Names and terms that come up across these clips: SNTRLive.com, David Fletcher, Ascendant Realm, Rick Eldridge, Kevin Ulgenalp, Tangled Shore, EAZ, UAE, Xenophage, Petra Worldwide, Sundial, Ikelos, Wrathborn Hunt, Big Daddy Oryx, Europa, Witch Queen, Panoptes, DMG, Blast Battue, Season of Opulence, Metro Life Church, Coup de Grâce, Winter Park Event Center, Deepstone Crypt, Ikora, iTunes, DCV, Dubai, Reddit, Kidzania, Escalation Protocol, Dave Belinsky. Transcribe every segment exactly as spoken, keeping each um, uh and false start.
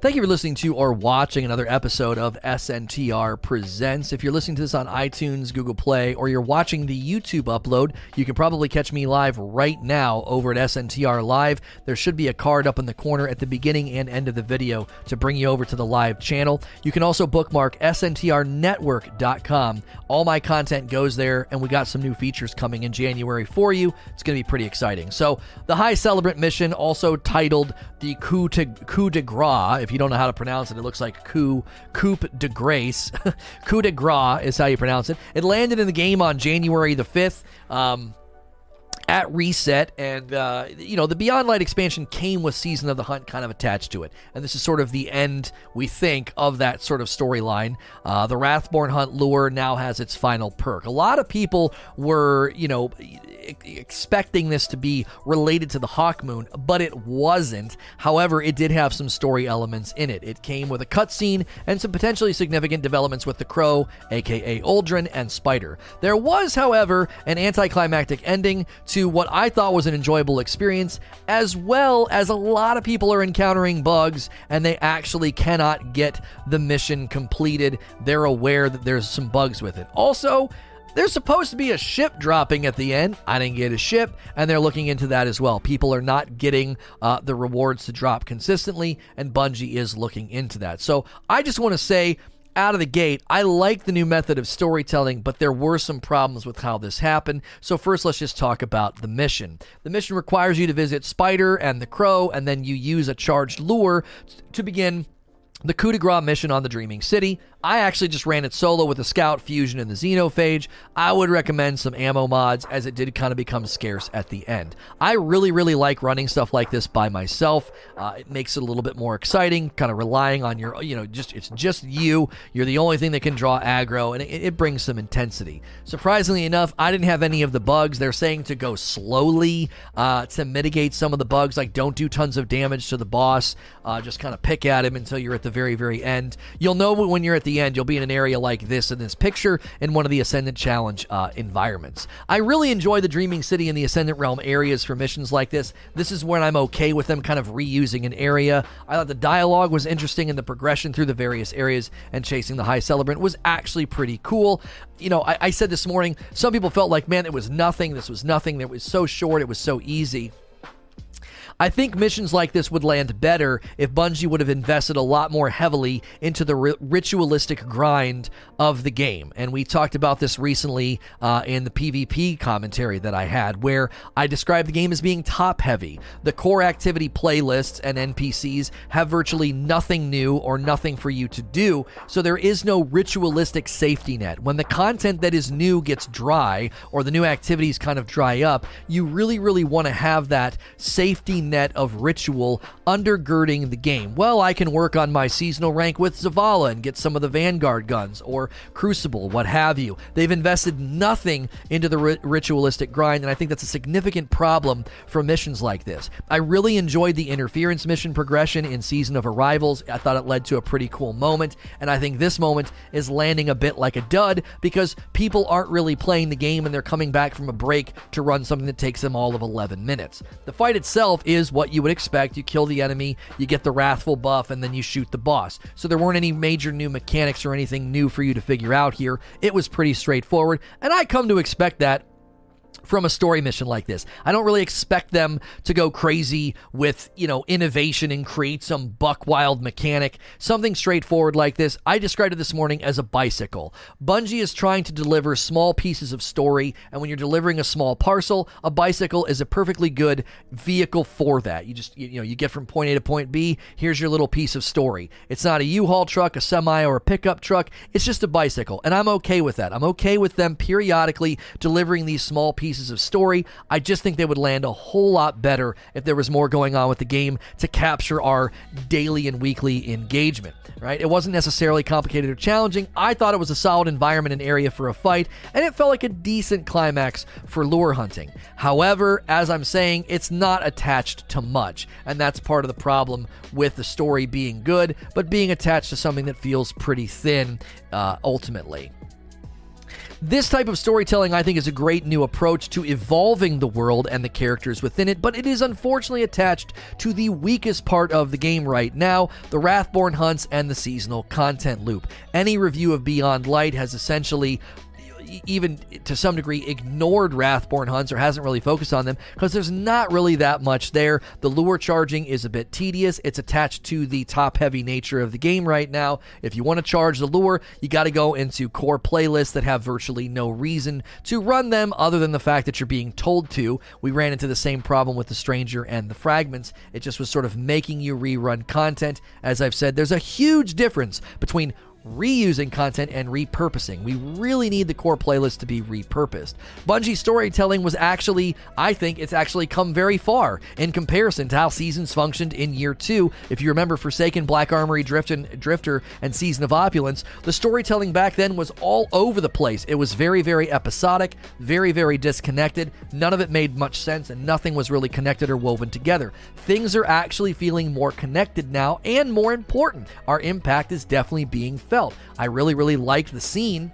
Thank you for listening to or watching another episode of S N T R Presents. If you're listening to this on iTunes, Google Play, or you're watching the YouTube upload, you can probably catch me live right now over at S N T R Live. There should be a card up in the corner at the beginning and end of the video to bring you over to the live channel. You can also bookmark S N T R network dot com. All my content goes there, and we got some new features coming in January for you. It's going to be pretty exciting. So the High Celebrant Mission, also titled the Coup de, Coup de Grâce. If you don't know how to pronounce it, it looks like Coup, Coup de Grâce. Coup de Grâce is how you pronounce it. It landed in the game on January the fifth. Um... at reset, and uh, you know, the Beyond Light expansion came with Season of the Hunt kind of attached to it, and this is sort of the end, we think, of that sort of storyline. Uh, the Wrathborn Hunt lure now has its final perk. A lot of people were, you know, e- expecting this to be related to the Hawkmoon, but it wasn't. However, it did have some story elements in it. It came with a cutscene and some potentially significant developments with the Crow, aka Uldren, and Spider. There was, however, an anticlimactic ending to to what I thought was an enjoyable experience, as well as a lot of people are encountering bugs and they actually cannot get the mission completed. They're aware that there's some bugs with it. Also, there's supposed to be a ship dropping at the end. I didn't get a ship, and they're looking into that as well. People are not getting uh, the rewards to drop consistently, and Bungie is looking into that. So I just want to say, out of the gate, I like the new method of storytelling, but there were some problems with how this happened. So first, let's just talk about the mission. The mission requires you to visit Spider and the Crow, and then you use a charged lure to begin the Coup de Grâce mission on the Dreaming City. I actually just ran it solo with the Scout Fusion and the Xenophage. I would recommend some ammo mods, as it did kind of become scarce at the end. I really, really like running stuff like this by myself. Uh, it makes it a little bit more exciting, kind of relying on your, you know, just it's just you. You're the only thing that can draw aggro, and it, it brings some intensity. Surprisingly enough, I didn't have any of the bugs. They're saying to go slowly uh, to mitigate some of the bugs, like don't do tons of damage to the boss. Uh, just kind of pick at him until you're at the very, very end. You'll know when you're at the The end, you'll be in an area like this in this picture in one of the Ascendant Challenge uh, environments. I really enjoy the Dreaming City and the Ascendant Realm areas for missions like this. This is when I'm okay with them kind of reusing an area. I thought the dialogue was interesting, and the progression through the various areas and chasing the High Celebrant was actually pretty cool. You know, I, I said this morning, some people felt like, man, it was nothing. This was nothing. It was so short. It was so easy. I think missions like this would land better if Bungie would have invested a lot more heavily into the ri- ritualistic grind of the game. And we talked about this recently uh, in the PvP commentary that I had, where I described the game as being top-heavy. The core activity playlists and N P Cs have virtually nothing new or nothing for you to do, so there is no ritualistic safety net. When the content that is new gets dry, or the new activities kind of dry up, you really, really want to have that safety net net of ritual undergirding the game. Well, I can work on my seasonal rank with Zavala and get some of the Vanguard guns or Crucible, what have you. They've invested nothing into the ri- ritualistic grind, and I think that's a significant problem for missions like this. I really enjoyed the interference mission progression in Season of Arrivals. I thought it led to a pretty cool moment, and I think this moment is landing a bit like a dud because people aren't really playing the game and they're coming back from a break to run something that takes them all of eleven minutes. The fight itself is is what you would expect. You kill the enemy, you get the wrathful buff, and then you shoot the boss. So there weren't any major new mechanics or anything new for you to figure out here. It was pretty straightforward, and I come to expect that from a story mission like this. I don't really expect them to go crazy with, you know, innovation and create some buck wild mechanic. Something straightforward like this, I described it this morning as a bicycle. Bungie is trying to deliver small pieces of story, and when you're delivering a small parcel, a bicycle is a perfectly good vehicle for that. You just, you know, you get from point A to point B, here's your little piece of story. It's not a U-Haul truck, a semi, or a pickup truck. It's just a bicycle, and I'm okay with that. I'm okay with them periodically delivering these small pieces Pieces of story. I just think they would land a whole lot better if there was more going on with the game to capture our daily and weekly engagement, right? It wasn't necessarily complicated or challenging. I thought it was a solid environment and area for a fight, and it felt like a decent climax for lure hunting. However, as I'm saying, it's not attached to much, and that's part of the problem with the story being good, but being attached to something that feels pretty thin, uh, ultimately. This type of storytelling, I think, is a great new approach to evolving the world and the characters within it, but it is unfortunately attached to the weakest part of the game right now, the Wrathborn hunts and the seasonal content loop. Any review of Beyond Light has essentially, even to some degree, ignored Wrathborn hunts or hasn't really focused on them because there's not really that much there. The lure charging is a bit tedious. It's attached to the top-heavy nature of the game right now. If you want to charge the lure, you got to go into core playlists that have virtually no reason to run them other than the fact that you're being told to. We ran into the same problem with the Stranger and the Fragments. It just was sort of making you rerun content. As I've said, there's a huge difference between reusing content and repurposing. We really need the core playlist to be repurposed. Bungie's storytelling was actually, I think it's actually come very far in comparison to how seasons functioned in year two. If you remember Forsaken, Black Armory, Drift and, Drifter, and Season of Opulence, the storytelling back then was all over the place. It was very, very episodic, very, very disconnected. None of it made much sense and nothing was really connected or woven together. Things are actually feeling more connected now and more important. Our impact is definitely being felt. I really, really liked the scene,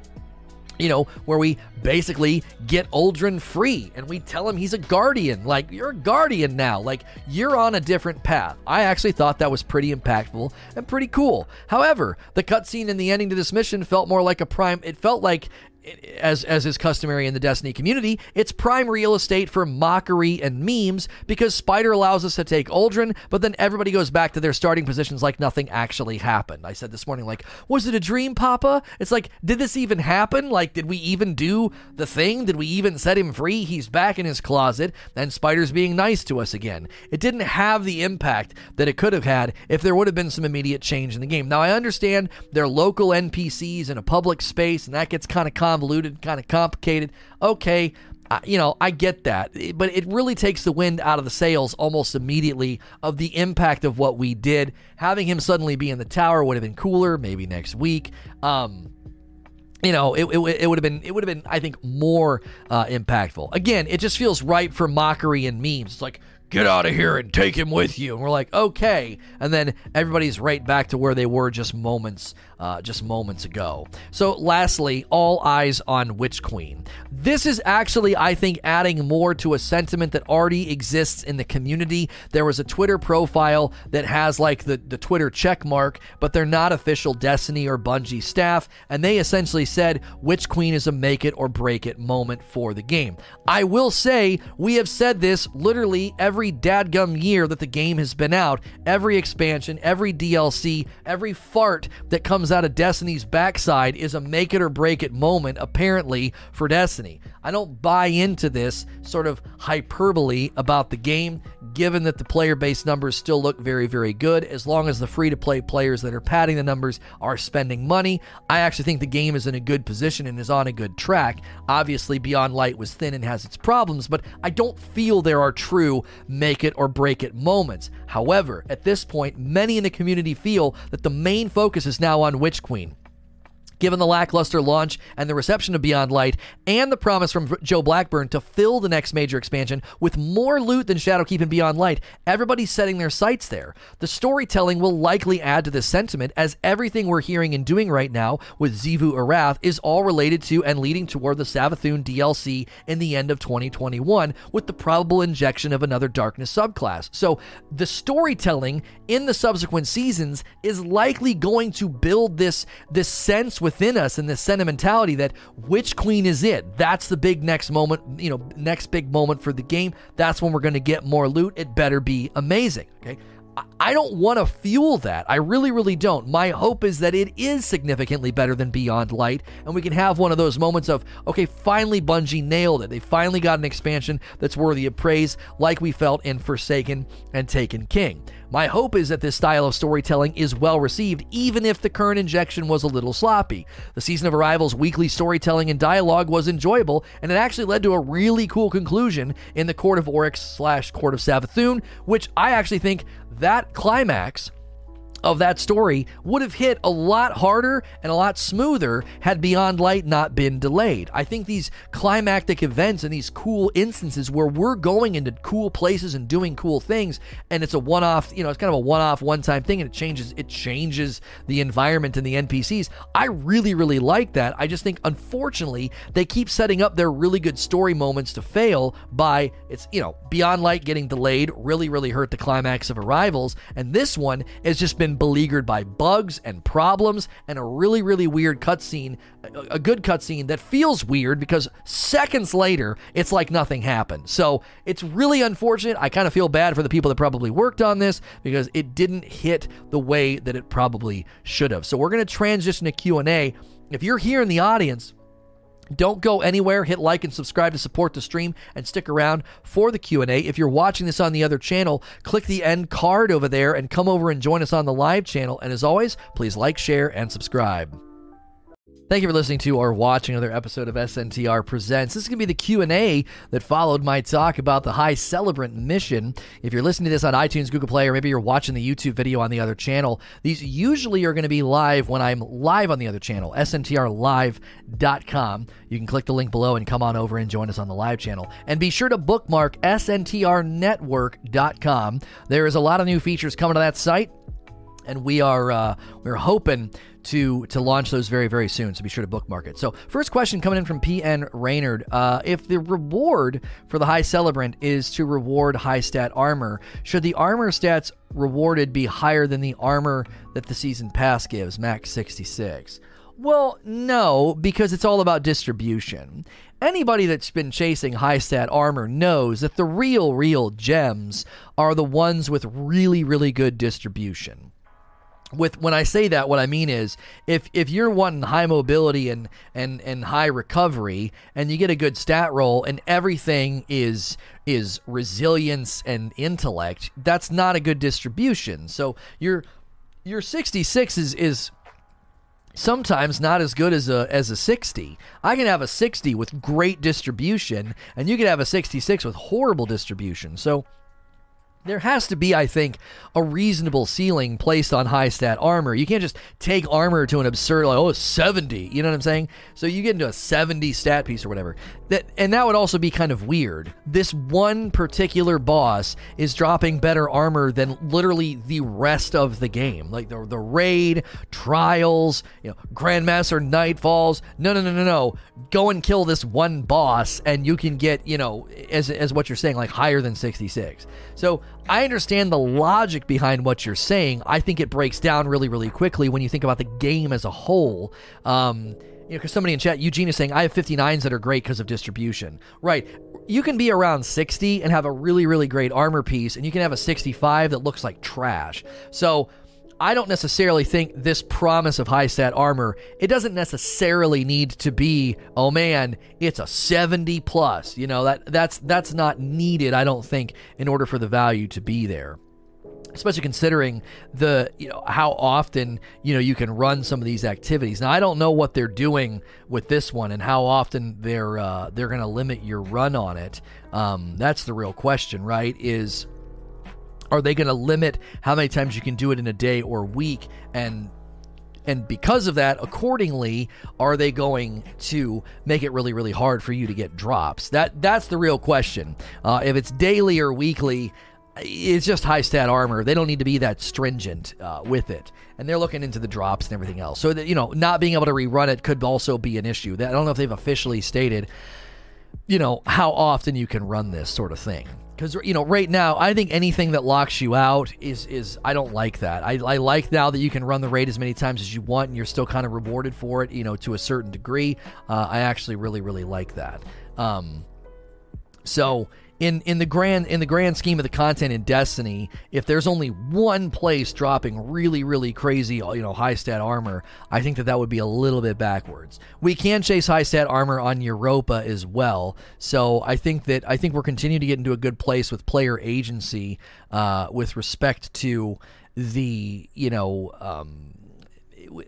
you know, where we basically get Uldren free and we tell him he's a guardian. Like, you're a guardian now. Like, you're on a different path. I actually thought that was pretty impactful and pretty cool. However, the cutscene and the ending to this mission felt more like a prime. It felt like, As as is customary in the Destiny community, it's prime real estate for mockery and memes because Spider allows us to take Uldren, but then everybody goes back to their starting positions like nothing actually happened. I said this morning, like, was it a dream, Papa? It's like, did this even happen? Like, did we even do the thing? Did we even set him free? He's back in his closet, and Spider's being nice to us again. It didn't have the impact that it could have had if there would have been some immediate change in the game. Now, I understand they're local N P Cs in a public space, and that gets kind of complicated. Convoluted, kind of complicated. Okay, uh, you know, I get that. But it really takes the wind out of the sails almost immediately of the impact of what we did. Having him suddenly be in the tower would have been cooler, maybe next week. Um... You know, it, it, it would have been, it would have been, I think, more uh, impactful. Again, it just feels ripe for mockery and memes. It's like, get out of here and take him with you. And we're like, okay. And then everybody's right back to where they were just moments, uh, just moments ago. So lastly, all eyes on Witch Queen. This is actually, I think, adding more to a sentiment that already exists in the community. There was a Twitter profile that has like the, the Twitter check mark, but they're not official Destiny or Bungie staff. And they essentially said Witch Queen is a make it or break it moment for the game. I will say we have said this literally every dadgum year that the game has been out, every expansion, every D L C, every fart that comes out of Destiny's backside is a make it or break it moment apparently for Destiny. I don't buy into this sort of hyperbole about the game, given that the player base numbers still look very, very good as long as the free-to-play players that are padding the numbers are spending money. I actually think the game is in a good position and is on a good track. Obviously, Beyond Light was thin and has its problems, but I don't feel there are true make it or break it moments. However, at this point, many in the community feel that the main focus is now on Witch Queen. Given the lackluster launch and the reception of Beyond Light and the promise from Joe Blackburn to fill the next major expansion with more loot than Shadowkeep and Beyond Light, everybody's setting their sights there. The storytelling will likely add to this sentiment as everything we're hearing and doing right now with Zivu Arath is all related to and leading toward the Savathun D L C in the end of twenty twenty-one with the probable injection of another Darkness subclass. So the storytelling in the subsequent seasons is likely going to build this, this sense within us and this sentimentality that Witch Queen is it. That's the big next moment, you know, next big moment for the game. That's when we're going to get more loot. It better be amazing. Okay. I don't want to fuel that. I really, really don't. My hope is that it is significantly better than Beyond Light, and we can have one of those moments of, okay, finally Bungie nailed it. They finally got an expansion that's worthy of praise, like we felt in Forsaken and Taken King. My hope is that this style of storytelling is well received, even if the current injection was a little sloppy. The Season of Arrival's weekly storytelling and dialogue was enjoyable, and it actually led to a really cool conclusion in the Court of Oryx slash Court of Savathun, which I actually think that climax of that story would have hit a lot harder and a lot smoother had Beyond Light not been delayed. I think these climactic events and these cool instances where we're going into cool places and doing cool things, and it's a one-off, you know, it's kind of a one-off, one-time thing, and it changes, it changes the environment and the N P Cs. I really, really like that. I just think, unfortunately, they keep setting up their really good story moments to fail by, it's, you know, Beyond Light getting delayed really, really hurt the climax of Arrivals, and this one has just been beleaguered by bugs and problems and a really, really weird cutscene, a good cutscene that feels weird because seconds later, it's like nothing happened. So it's really unfortunate. I kind of feel bad for the people that probably worked on this because it didn't hit the way that it probably should have. So we're going to transition to Q and A. If you're here in the audience, don't go anywhere. Hit like and subscribe to support the stream and stick around for the Q and A. If you're watching this on the other channel, click the end card over there and come over and join us on the live channel. And as always, please like, share, and subscribe. Thank you for listening to or watching another episode of S N T R Presents. This is going to be the Q and A that followed my talk about the High Celebrant Mission. If you're listening to this on iTunes, Google Play, or maybe you're watching the YouTube video on the other channel, these usually are going to be live when I'm live on the other channel, S N T R Live dot com. You can click the link below and come on over and join us on the live channel. And be sure to bookmark S N T R Network dot com. There is a lot of new features coming to that site, and we are uh, we're hoping to to launch those very, very soon, so be sure to bookmark it. So first question coming in from P N Raynard. Uh, if the reward for the High Celebrant is to reward high stat armor, should the armor stats rewarded be higher than the armor that the season pass gives, max sixty-six? Well, no, because it's all about distribution. Anybody that's been chasing high stat armor knows that the real, real gems are the ones with really, really good distribution. With when I say that, what I mean is if if you're wanting high mobility and, and, and high recovery and you get a good stat roll and everything is is resilience and intellect, that's not a good distribution. So your your sixty-six is, is sometimes not as good as a as a sixty. I can have a sixty with great distribution and you can have a sixty-six with horrible distribution. So there has to be, I think, a reasonable ceiling placed on high stat armor. You can't just take armor to an absurd, like, oh, seventy. You know what I'm saying? So you get into a seventy stat piece or whatever. That, and that would also be kind of weird. This one particular boss is dropping better armor than literally the rest of the game. Like the, the raid, trials, you know, Grandmaster Nightfalls. No, no, no, no, no. Go and kill this one boss and you can get, you know, as, as what you're saying, like higher than sixty-six. So I understand the logic behind what you're saying. I think it breaks down really, really quickly when you think about the game as a whole. Um, you know, because somebody in chat, Eugene is saying, I have fifty-nines that are great because of distribution. Right. You can be around sixty and have a really, really great armor piece, and you can have a sixty-five that looks like trash. So I don't necessarily think this promise of high stat armor, it doesn't necessarily need to be, oh man, it's a seventy plus. You know, that that's that's not needed, I don't think, in order for the value to be there. Especially considering the, you know, how often, you know, you can run some of these activities. Now, I don't know what they're doing with this one and how often they're uh, they're going to limit your run on it. Um, that's the real question, right? Is are they going to limit how many times you can do it in a day or week? And and because of that, accordingly, are they going to make it really, really hard for you to get drops? That That's the real question. Uh, if it's daily or weekly, it's just high stat armor. They don't need to be that stringent uh, with it. And they're looking into the drops and everything else. So, that, you know, not being able to rerun it could also be an issue. That, I don't know if they've officially stated, you know, how often you can run this sort of thing. Because, you know, right now, I think anything that locks you out is, is I don't like that. I, I like now that you can run the raid as many times as you want, and you're still kind of rewarded for it, you know, to a certain degree. Uh, I actually really, really like that. Um, so... In in the grand in the grand scheme of the content in Destiny, if there's only one place dropping really, really crazy, you know, high stat armor, I think that that would be a little bit backwards. We can chase high stat armor on Europa as well, so I think that I think we're continuing to get into a good place with player agency uh, with respect to the you know. Um,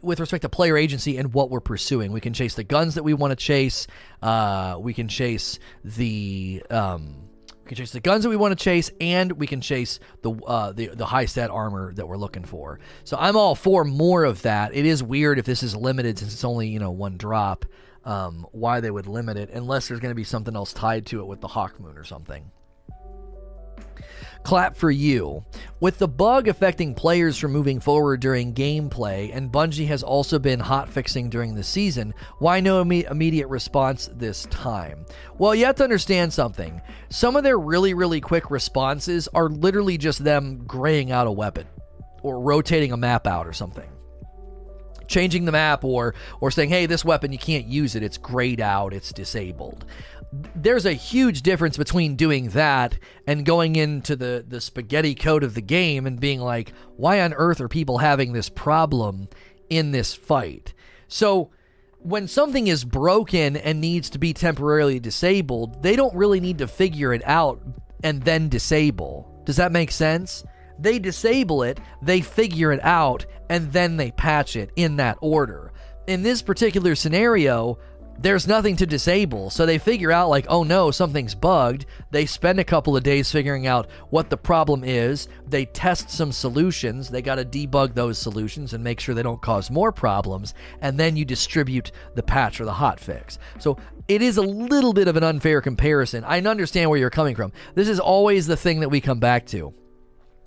with respect to player agency and what we're pursuing. We can chase the guns that we want to chase. Uh, we can chase the... Um, We can chase the guns that we want to chase, and we can chase the uh, the, the high stat armor that we're looking for. So I'm all for more of that. It is weird if this is limited, since it's only, you know, one drop, um, why they would limit it, unless there's going to be something else tied to it with the Hawkmoon or something. Clap for you. With the bug affecting players from moving forward during gameplay, and Bungie has also been hotfixing during the season, why no im- immediate response this time? Well, you have to understand something. Some of their really, really quick responses are literally just them graying out a weapon, or rotating a map out or something. Changing the map, or or saying, hey, this weapon, you can't use it, it's grayed out, it's disabled. There's a huge difference between doing that and going into the, the spaghetti code of the game and being like, why on earth are people having this problem in this fight? So when something is broken and needs to be temporarily disabled, they don't really need to figure it out and then disable. Does that make sense? They disable it, they figure it out, and then they patch it in that order. In this particular scenario, there's nothing to disable, so they figure out, like, oh no, something's bugged. They spend a couple of days figuring out what the problem is. They test some solutions. They got to debug those solutions and make sure they don't cause more problems, and then you distribute the patch or the hotfix. So it is a little bit of an unfair comparison. I understand where you're coming from. This is always the thing that we come back to.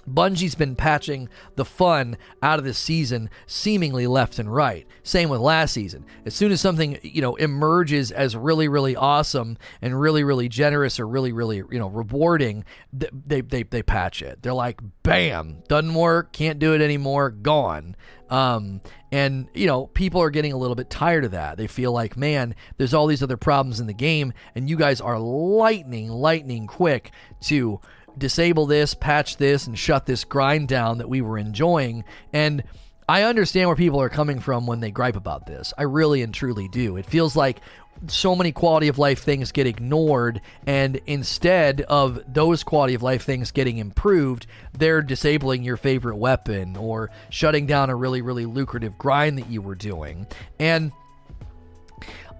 Bungie's been patching the fun out of this season seemingly left and right. Same with last season. As soon as something, you know, emerges as really, really awesome and really, really generous or really, really, you know, rewarding, they they, they patch it. They're like, bam, doesn't work, can't do it anymore, gone. Um, and, you know, people are getting a little bit tired of that. They feel like, man, there's all these other problems in the game, and you guys are lightning, lightning quick to disable this, patch this, and shut this grind down that we were enjoying. And I understand where people are coming from when they gripe about this. I really and truly do. It feels like so many quality of life things get ignored, and instead of those quality of life things getting improved, they're disabling your favorite weapon or shutting down a really, really lucrative grind that you were doing. And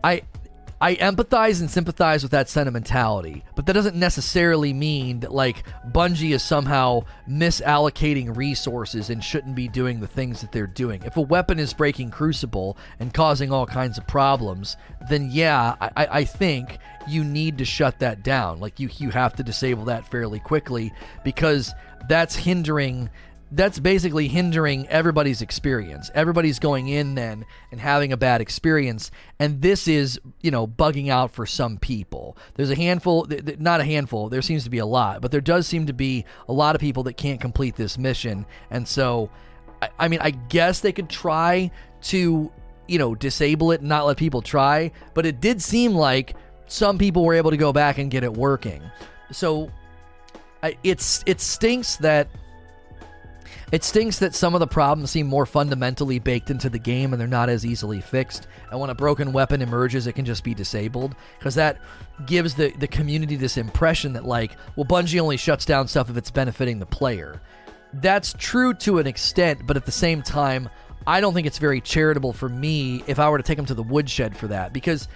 I... I empathize and sympathize with that sentimentality, but that doesn't necessarily mean that, like, Bungie is somehow misallocating resources and shouldn't be doing the things that they're doing. If a weapon is breaking Crucible and causing all kinds of problems, then yeah, I, I think you need to shut that down. Like, you, you have to disable that fairly quickly, because that's hindering... That's basically hindering everybody's experience. Everybody's going in then and having a bad experience. And this is, you know, bugging out for some people. There's a handful, th- th- not a handful, there seems to be a lot, but there does seem to be a lot of people that can't complete this mission. And so, I, I mean, I guess they could try to, you know, disable it and not let people try, but it did seem like some people were able to go back and get it working. So, I, it's it stinks that It stinks that some of the problems seem more fundamentally baked into the game and they're not as easily fixed. And when a broken weapon emerges, it can just be disabled, because that gives the, the community this impression that, like, well, Bungie only shuts down stuff if it's benefiting the player. That's true to an extent, but at the same time, I don't think it's very charitable for me if I were to take them to the woodshed for that, because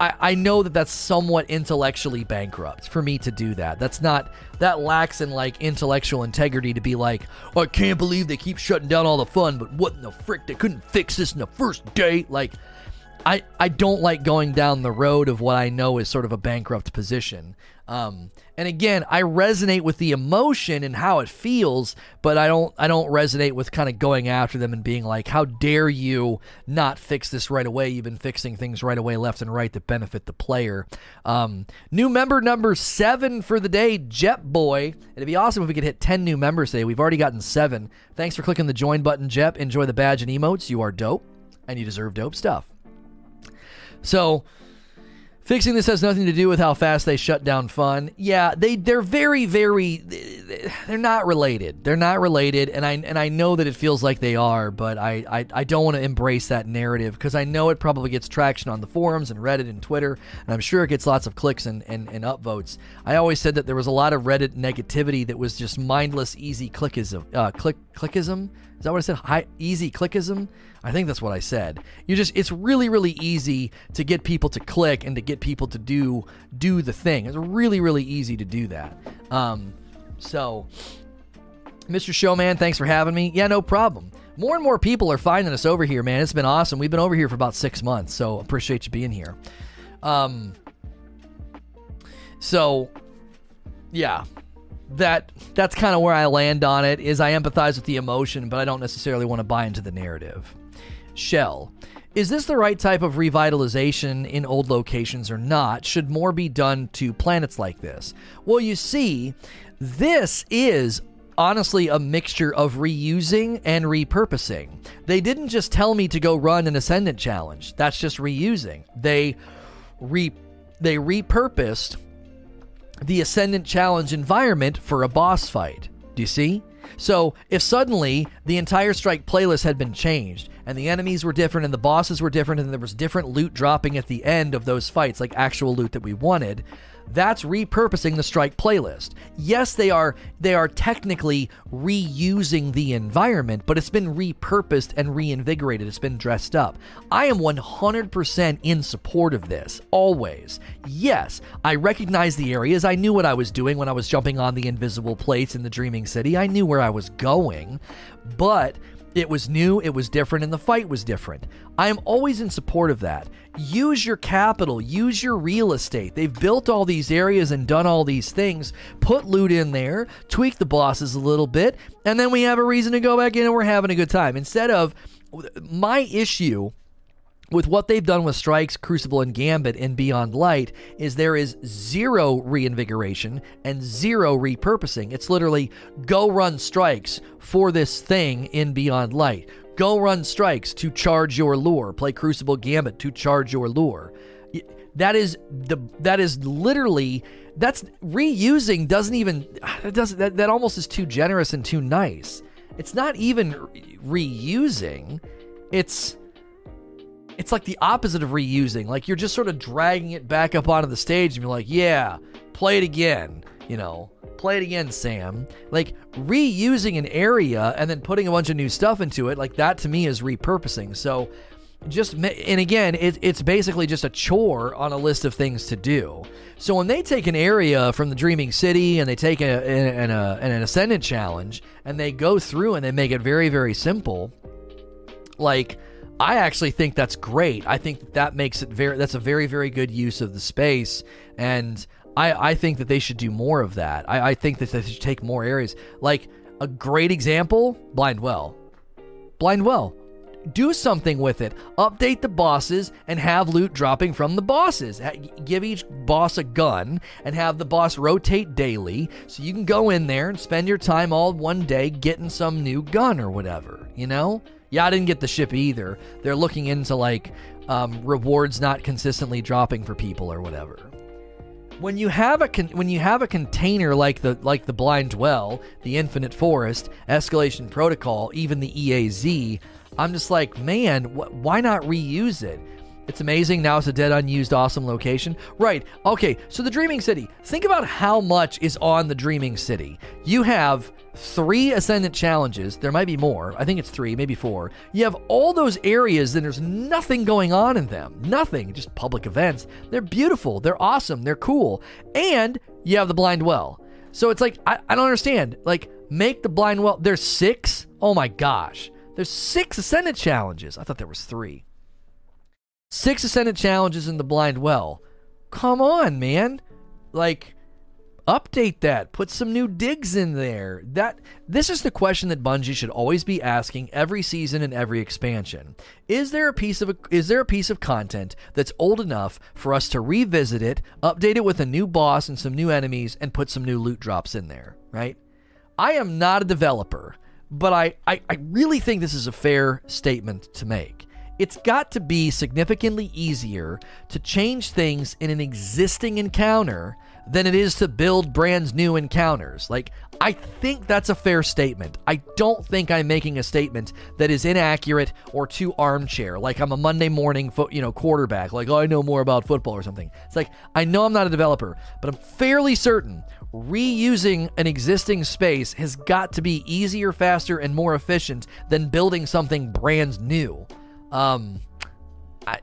I, I know that that's somewhat intellectually bankrupt for me to do that. That's not, that lacks in, like, intellectual integrity to be like, oh, I can't believe they keep shutting down all the fun, but what in the frick, they couldn't fix this in the first day. Like, I, I don't like going down the road of what I know is sort of a bankrupt position. Um, and again, I resonate with the emotion and how it feels, but I don't I don't resonate with kind of going after them and being like, how dare you not fix this right away? You've been fixing things right away, left and right, that benefit the player. Um, new member number seven for the day, Jep Boy. It'd be awesome if we could hit ten new members today. We've already gotten seven. Thanks for clicking the join button, Jep. Enjoy the badge and emotes. You are dope, and you deserve dope stuff. So, fixing this has nothing to do with how fast they shut down fun. Yeah, they, they're very, very... They're not related. They're not related, and I and I know that it feels like they are, but I, I, I don't want to embrace that narrative, because I know it probably gets traction on the forums and Reddit and Twitter, and I'm sure it gets lots of clicks and, and, and upvotes. I always said that there was a lot of Reddit negativity that was just mindless, easy clickism. Uh, click, clickism? Is that what I said? High, easy clickism? I think that's what I said. You just, it's really, really easy to get people to click and to get people to do do the thing. It's really, really easy to do that. Um, so, Mister Showman, thanks for having me. Yeah, no problem. More and more people are finding us over here, man. It's been awesome. We've been over here for about six months, so appreciate you being here. Um, so, yeah. That that's kind of where I land on it, is I empathize with the emotion, but I don't necessarily want to buy into the narrative. Shell, is this the right type of revitalization in old locations or not? Should more be done to planets like this? Well, you see, this is honestly a mixture of reusing and repurposing. They didn't just tell me to go run an Ascendant Challenge. That's just reusing. They, re- they repurposed the Ascendant Challenge environment for a boss fight. Do you see? So if suddenly the entire Strike playlist had been changed and the enemies were different and the bosses were different and there was different loot dropping at the end of those fights, like actual loot that we wanted, that's repurposing the Strike playlist. Yes, they are they are technically reusing the environment, but it's been repurposed and reinvigorated. It's been dressed up. I am one hundred percent in support of this, always. Yes, I recognize the areas. I knew what I was doing when I was jumping on the invisible plates in the Dreaming City. I knew where I was going, but it was new, it was different, and the fight was different. I am always in support of that. Use your capital, use your real estate. They've built all these areas and done all these things. Put loot in there, tweak the bosses a little bit, and then we have a reason to go back in and we're having a good time. Instead of, my issue with what they've done with Strikes, Crucible, and Gambit in Beyond Light is there is zero reinvigoration and zero repurposing. It's literally go run Strikes for this thing in Beyond Light. Go run Strikes to charge your lure. Play Crucible, Gambit to charge your lure. That is the that is literally that's reusing doesn't even it doesn't that, that almost is too generous and too nice. It's not even reusing. It's It's like the opposite of reusing. Like, you're just sort of dragging it back up onto the stage and you're like, yeah, play it again. You know, play it again, Sam. Like, reusing an area and then putting a bunch of new stuff into it, like, that to me is repurposing. So, just, and again, it, it's basically just a chore on a list of things to do. So, when they take an area from the Dreaming City and they take a, an, a, an Ascendant Challenge and they go through and they make it very, very simple, like, I actually think that's great. I think that, that makes it very, that's a very, very good use of the space. And I, I think that they should do more of that. I, I think that they should take more areas. Like a great example, Blind Well. Blind Well. Do something with it. Update the bosses and have loot dropping from the bosses. Give each boss a gun and have the boss rotate daily so you can go in there and spend your time all one day getting some new gun or whatever, you know? Yeah, I didn't get the ship either. They're looking into, like, um, rewards not consistently dropping for people or whatever. When you have a con- when you have a container like the like the Blind Well, the Infinite Forest, Escalation Protocol, even the E A Z, I'm just like, man, wh- why not reuse it? It's amazing. Now it's a dead, unused, awesome location. Right. Okay, so the Dreaming City. Think about how much is on the Dreaming City. You have three Ascendant Challenges. There might be more. I think it's three, maybe four. You have all those areas, and there's nothing going on in them. Nothing. Just public events. They're beautiful. They're awesome. They're cool. And you have the Blind Well. So it's like, I, I don't understand. Like, make the Blind Well. There's six? Oh, my gosh. There's six Ascendant Challenges. I thought there was three. Six Ascendant Challenges in the Blind Well. Come on, man. Like, update that. Put some new digs in there. That This is the question that Bungie should always be asking every season and every expansion. Is there a piece of a, is there a piece of content that's old enough for us to revisit it, update it with a new boss and some new enemies, and put some new loot drops in there, right? I am not a developer, but I, I, I really think this is a fair statement to make. It's got to be significantly easier to change things in an existing encounter than it is to build brand new encounters. Like, I think that's a fair statement. I don't think I'm making a statement that is inaccurate or too armchair. Like I'm a Monday morning, fo- you know, quarterback. Like, oh, I know more about football or something. It's like, I know I'm not a developer, but I'm fairly certain reusing an existing space has got to be easier, faster, and more efficient than building something brand new. Um, I,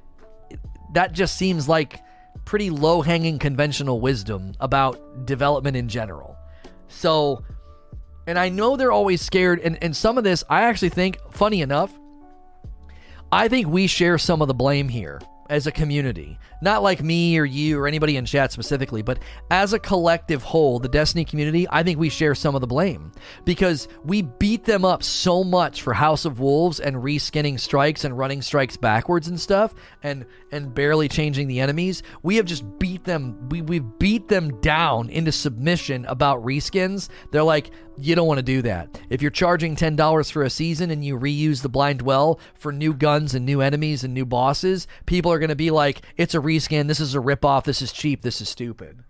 that just seems like pretty low-hanging conventional wisdom about development in general. So, and I know they're always scared, and, and some of this, I actually think, funny enough, I think we share some of the blame here as a community. Not like me or you or anybody in chat specifically, but as a collective whole, the Destiny community, I think we share some of the blame. Because we beat them up so much for House of Wolves and reskinning strikes and running strikes backwards and stuff, and and barely changing the enemies. We have just beat them, we, we've beat them down into submission about reskins. They're like, you don't want to do that. If you're charging ten dollars for a season and you reuse the Blind Well for new guns and new enemies and new bosses, people are going to be like, it's a reskin, this is a ripoff, this is cheap, this is stupid.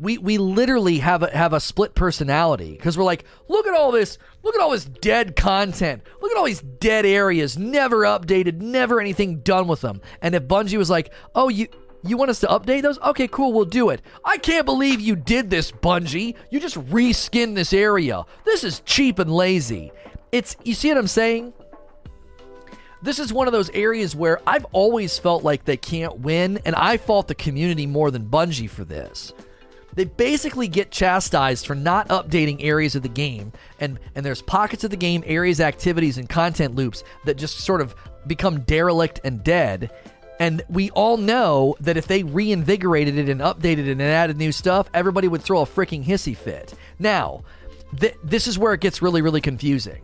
We we literally have a, have a split personality because we're like, look at all this, look at all this dead content. Look at all these dead areas, never updated, never anything done with them. And if Bungie was like, oh, you... You want us to update those? Okay, cool, we'll do it. I can't believe you did this, Bungie. You just reskinned this area. This is cheap and lazy. It's, you see what I'm saying? This is one of those areas where I've always felt like they can't win, and I fault the community more than Bungie for this. They basically get chastised for not updating areas of the game, and, and there's pockets of the game, areas, activities, and content loops that just sort of become derelict and dead. And we all know that if they reinvigorated it and updated it and added new stuff, everybody would throw a freaking hissy fit. Now, th- this is where it gets really, really confusing.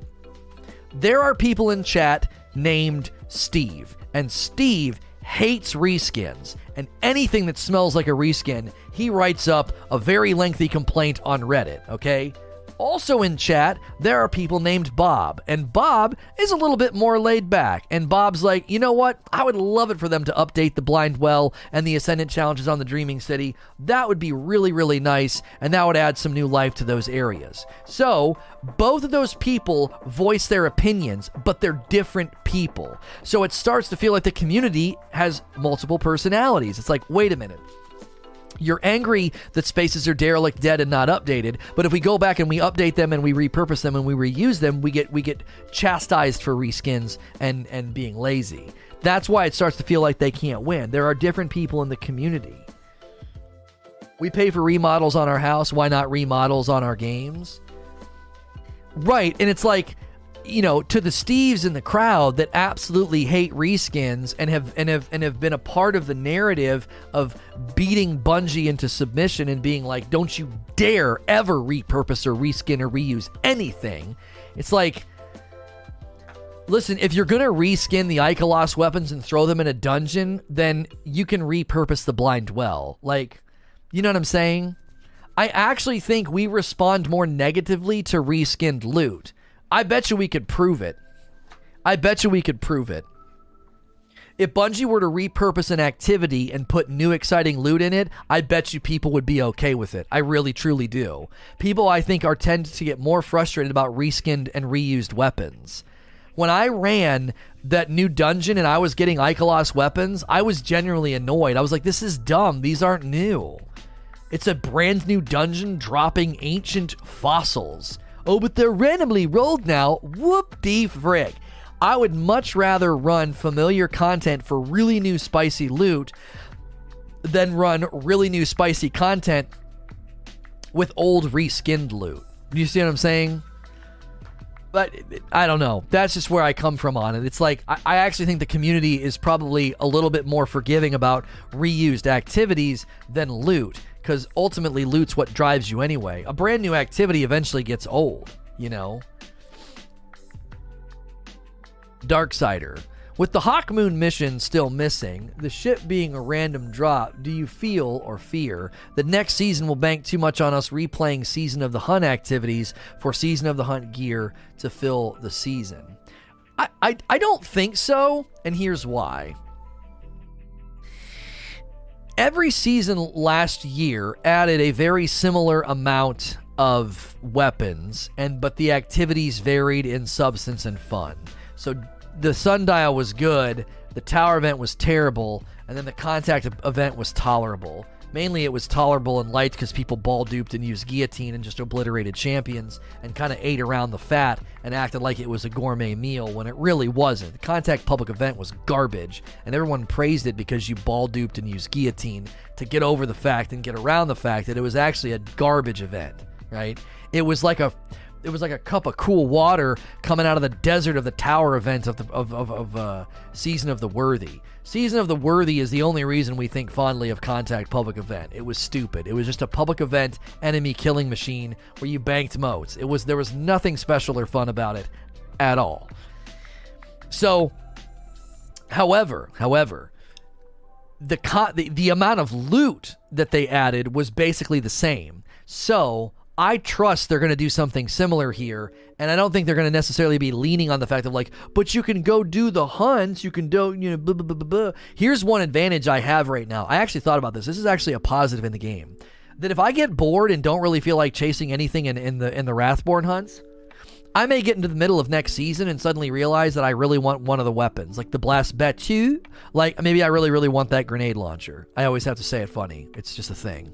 There are people in chat named Steve, and Steve hates reskins. And anything that smells like a reskin, he writes up a very lengthy complaint on Reddit, okay? Also in chat, there are people named Bob, and Bob is a little bit more laid back, and Bob's like, you know what, I would love it for them to update the Blind Well and the Ascendant Challenges on the Dreaming City. That would be really, really nice, and that would add some new life to those areas. So, both of those people voice their opinions, but they're different people. So it starts to feel like the community has multiple personalities. It's like, wait a minute. You're angry that spaces are derelict, dead, and not updated, but if we go back and we update them and we repurpose them and we reuse them, we get we get chastised for reskins and, and being lazy. That's why it starts to feel like they can't win. There are different people in the community. We pay for remodels on our house. Why not remodels on our games? Right, and it's like, you know, to the Steves in the crowd that absolutely hate reskins and have and have and have been a part of the narrative of beating Bungie into submission and being like, don't you dare ever repurpose or reskin or reuse anything. It's like, listen, if you're going to reskin the Ikelos weapons and throw them in a dungeon, then you can repurpose the Blind Well. Like, you know what I'm saying? I actually think we respond more negatively to reskinned loot. I bet you we could prove it. I bet you we could prove it. If Bungie were to repurpose an activity and put new exciting loot in it, I bet you people would be okay with it. I really, truly do. People, I think, are tend to get more frustrated about reskinned and reused weapons. When I ran that new dungeon and I was getting Ikelos weapons, I was genuinely annoyed. I was like, this is dumb. These aren't new. It's a brand new dungeon dropping ancient fossils. Oh, but they're randomly rolled now. Whoop-dee-frick. I would much rather run familiar content for really new spicy loot than run really new spicy content with old reskinned loot. You see what I'm saying? But I don't know. That's just where I come from on it. It's like, I, I actually think the community is probably a little bit more forgiving about reused activities than loot. Because ultimately loot's what drives you anyway. A brand new activity eventually gets old, you know? Darksider. With the Hawkmoon mission still missing, the ship being a random drop, do you feel or fear that next season will bank too much on us replaying Season of the Hunt activities for Season of the Hunt gear to fill the season? I, I, I don't think so, and here's why. Every season last year added a very similar amount of weapons, and but the activities varied in substance and fun. So the Sundial was good, the Tower event was terrible, and then the Contact event was tolerable. Mainly it was tolerable and light because people ball duped and used guillotine and just obliterated champions and kind of ate around the fat and acted like it was a gourmet meal when it really wasn't. The Contact public event was garbage and everyone praised it because you ball duped and used guillotine to get over the fact and get around the fact that it was actually a garbage event, right? It was like a it was like a cup of cool water coming out of the desert of the Tower event of the of, of, of uh, Season of the Worthy. Season of the Worthy is the only reason we think fondly of Contact public event. It was stupid. It was just a public event enemy killing machine where you banked moats. It was there was nothing special or fun about it at all. So, however, however, the co- the, the amount of loot that they added was basically the same. So I trust they're going to do something similar here, and I don't think they're going to necessarily be leaning on the fact of like, but you can go do the hunts, you can do, you know, blah, blah, blah, blah, blah. Here's one advantage I have right now. I actually thought about this. This is actually a positive in the game. That if I get bored and don't really feel like chasing anything in, in the in the Wrathborn hunts, I may get into the middle of next season and suddenly realize that I really want one of the weapons, like the Blast Battue. Like, maybe I really, really want that grenade launcher. I always have to say it funny. It's just a thing.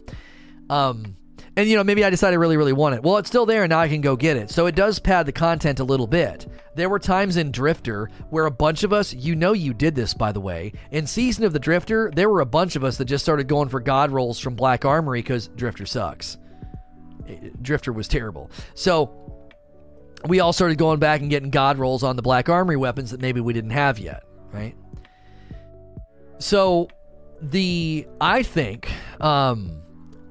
Um... And, you know, maybe I decided I really, really want it. Well, it's still there, and now I can go get it. So it does pad the content a little bit. There were times in Drifter where a bunch of us, you know you did this, by the way. In Season of the Drifter, there were a bunch of us that just started going for God rolls from Black Armory because Drifter sucks. Drifter was terrible. So we all started going back and getting God rolls on the Black Armory weapons that maybe we didn't have yet, right? So the, I think... um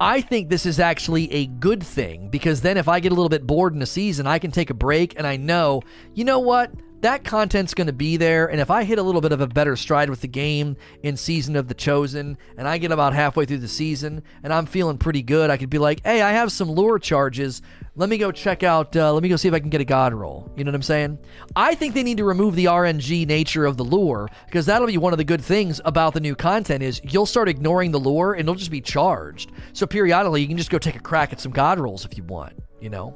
I think this is actually a good thing, because then if I get a little bit bored in a season, I can take a break and I know, you know what, that content's going to be there. And if I hit a little bit of a better stride with the game in Season of the Chosen and I get about halfway through the season and I'm feeling pretty good, I could be like, hey, I have some lure charges. Let me go check out, uh, let me go see if I can get a God roll. You know what I'm saying? I think they need to remove the R N G nature of the lure, because that'll be one of the good things about the new content is you'll start ignoring the lure and it'll just be charged. So periodically you can just go take a crack at some God rolls if you want, you know?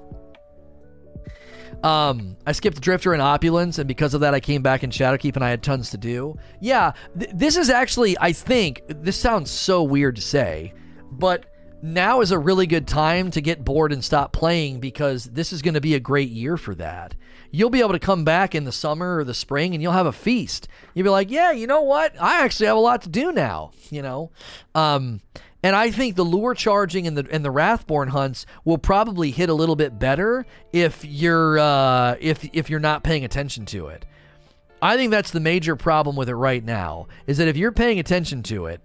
Um, I skipped Drifter and Opulence, and because of that I came back in Shadowkeep and I had tons to do. Yeah, th- this is actually, I think, this sounds so weird to say, but now is a really good time to get bored and stop playing, because this is going to be a great year for that. You'll be able to come back in the summer or the spring and you'll have a feast. You'll be like, yeah, you know what? I actually have a lot to do now, you know? Um... And I think the lure charging and the and the Wrathborn hunts will probably hit a little bit better if you're uh, if if you're not paying attention to it. I think that's the major problem with it right now, is that if you're paying attention to it,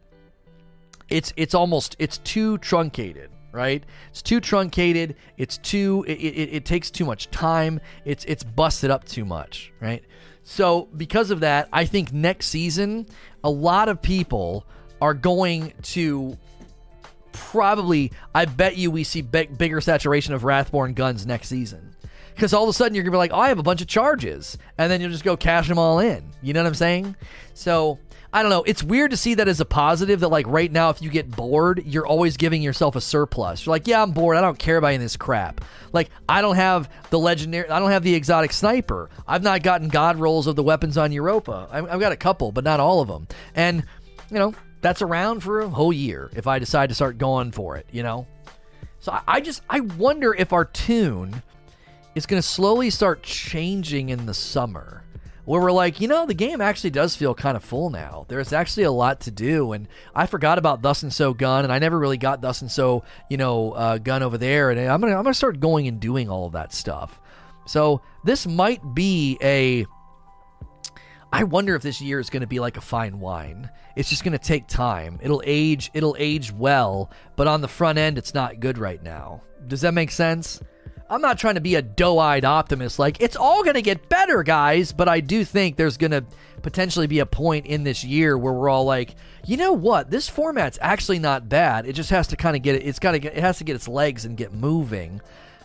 it's it's almost it's too truncated, right? It's too truncated. It's too it it, it takes too much time. It's it's busted up too much, right? So because of that, I think next season a lot of people are going to. Probably, I bet you we see be- bigger saturation of Wrathborn guns next season. Because all of a sudden you're going to be like, oh, I have a bunch of charges. And then you'll just go cash them all in. You know what I'm saying? So, I don't know. It's weird to see that as a positive, that like right now if you get bored, you're always giving yourself a surplus. You're like, yeah, I'm bored. I don't care about any of this crap. Like, I don't have the legendary, I don't have the exotic sniper. I've not gotten God rolls of the weapons on Europa. I- I've got a couple, but not all of them. And, you know, that's around for a whole year if I decide to start going for it, you know? So I, I just, I wonder if our tune is going to slowly start changing in the summer, where we're like, you know, the game actually does feel kind of full now. There's actually a lot to do, and I forgot about Thus and So Gun, and I never really got Thus and So, you know, uh, Gun over there, and I'm going to I'm gonna start going and doing all of that stuff. So this might be a... I wonder if this year is going to be like a fine wine. It's just going to take time. It'll age, it'll age well, but on the front end, it's not good right now. Does that make sense? I'm not trying to be a doe-eyed optimist like, it's all going to get better, guys, but I do think there's going to potentially be a point in this year where we're all like, you know what? This format's actually not bad. It just has to kind of get it. It's got to get, it has to get its legs and get moving.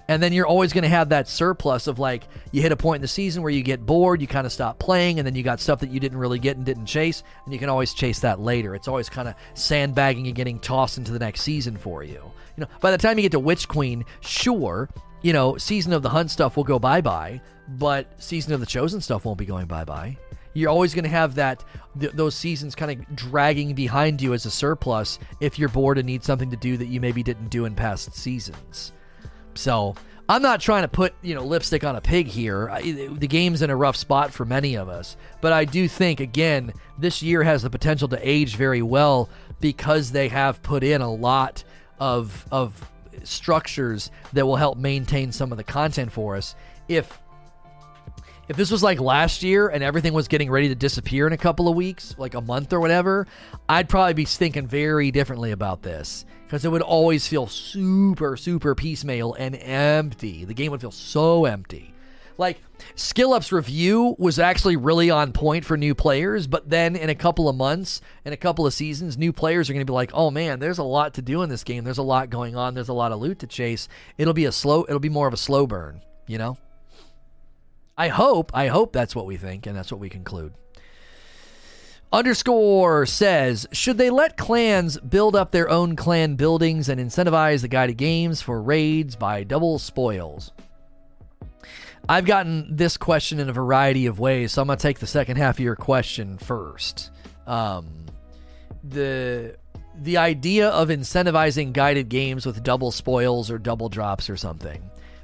And then you're always going to have that surplus of, like, you hit a point in the season where you get bored, you kind of stop playing, and then you got stuff that you didn't really get and didn't chase, and you can always chase that later. It's always kind of sandbagging and getting tossed into the next season for you. You know, by the time you get to Witch Queen, sure, you know, Season of the Hunt stuff will go bye-bye, but Season of the Chosen stuff won't be going bye-bye. You're always going to have that th- those seasons kind of dragging behind you as a surplus if you're bored and need something to do that you maybe didn't do in past seasons. So I'm not trying to put, you know, lipstick on a pig here. I, the game's in a rough spot for many of us. But I do think, again, this year has the potential to age very well because they have put in a lot of of structures that will help maintain some of the content for us. If If this was like last year and everything was getting ready to disappear in a couple of weeks, like a month or whatever, I'd probably be thinking very differently about this because it would always feel super, super piecemeal and empty. The game would feel so empty. Like, Skill Up's review was actually really on point for new players, but then in a couple of months, in a couple of seasons, new players are going to be like, oh man, there's a lot to do in this game. There's a lot going on. There's a lot of loot to chase. It'll be a slow, it'll be more of a slow burn, you know? I hope, I hope that's what we think, and that's what we conclude. Underscore says, should they let clans build up their own clan buildings and incentivize the guided games for raids by double spoils? I've gotten this question in a variety of ways, so I'm going to take the second half of your question first. Um, the... The idea of incentivizing guided games with double spoils or double drops or something.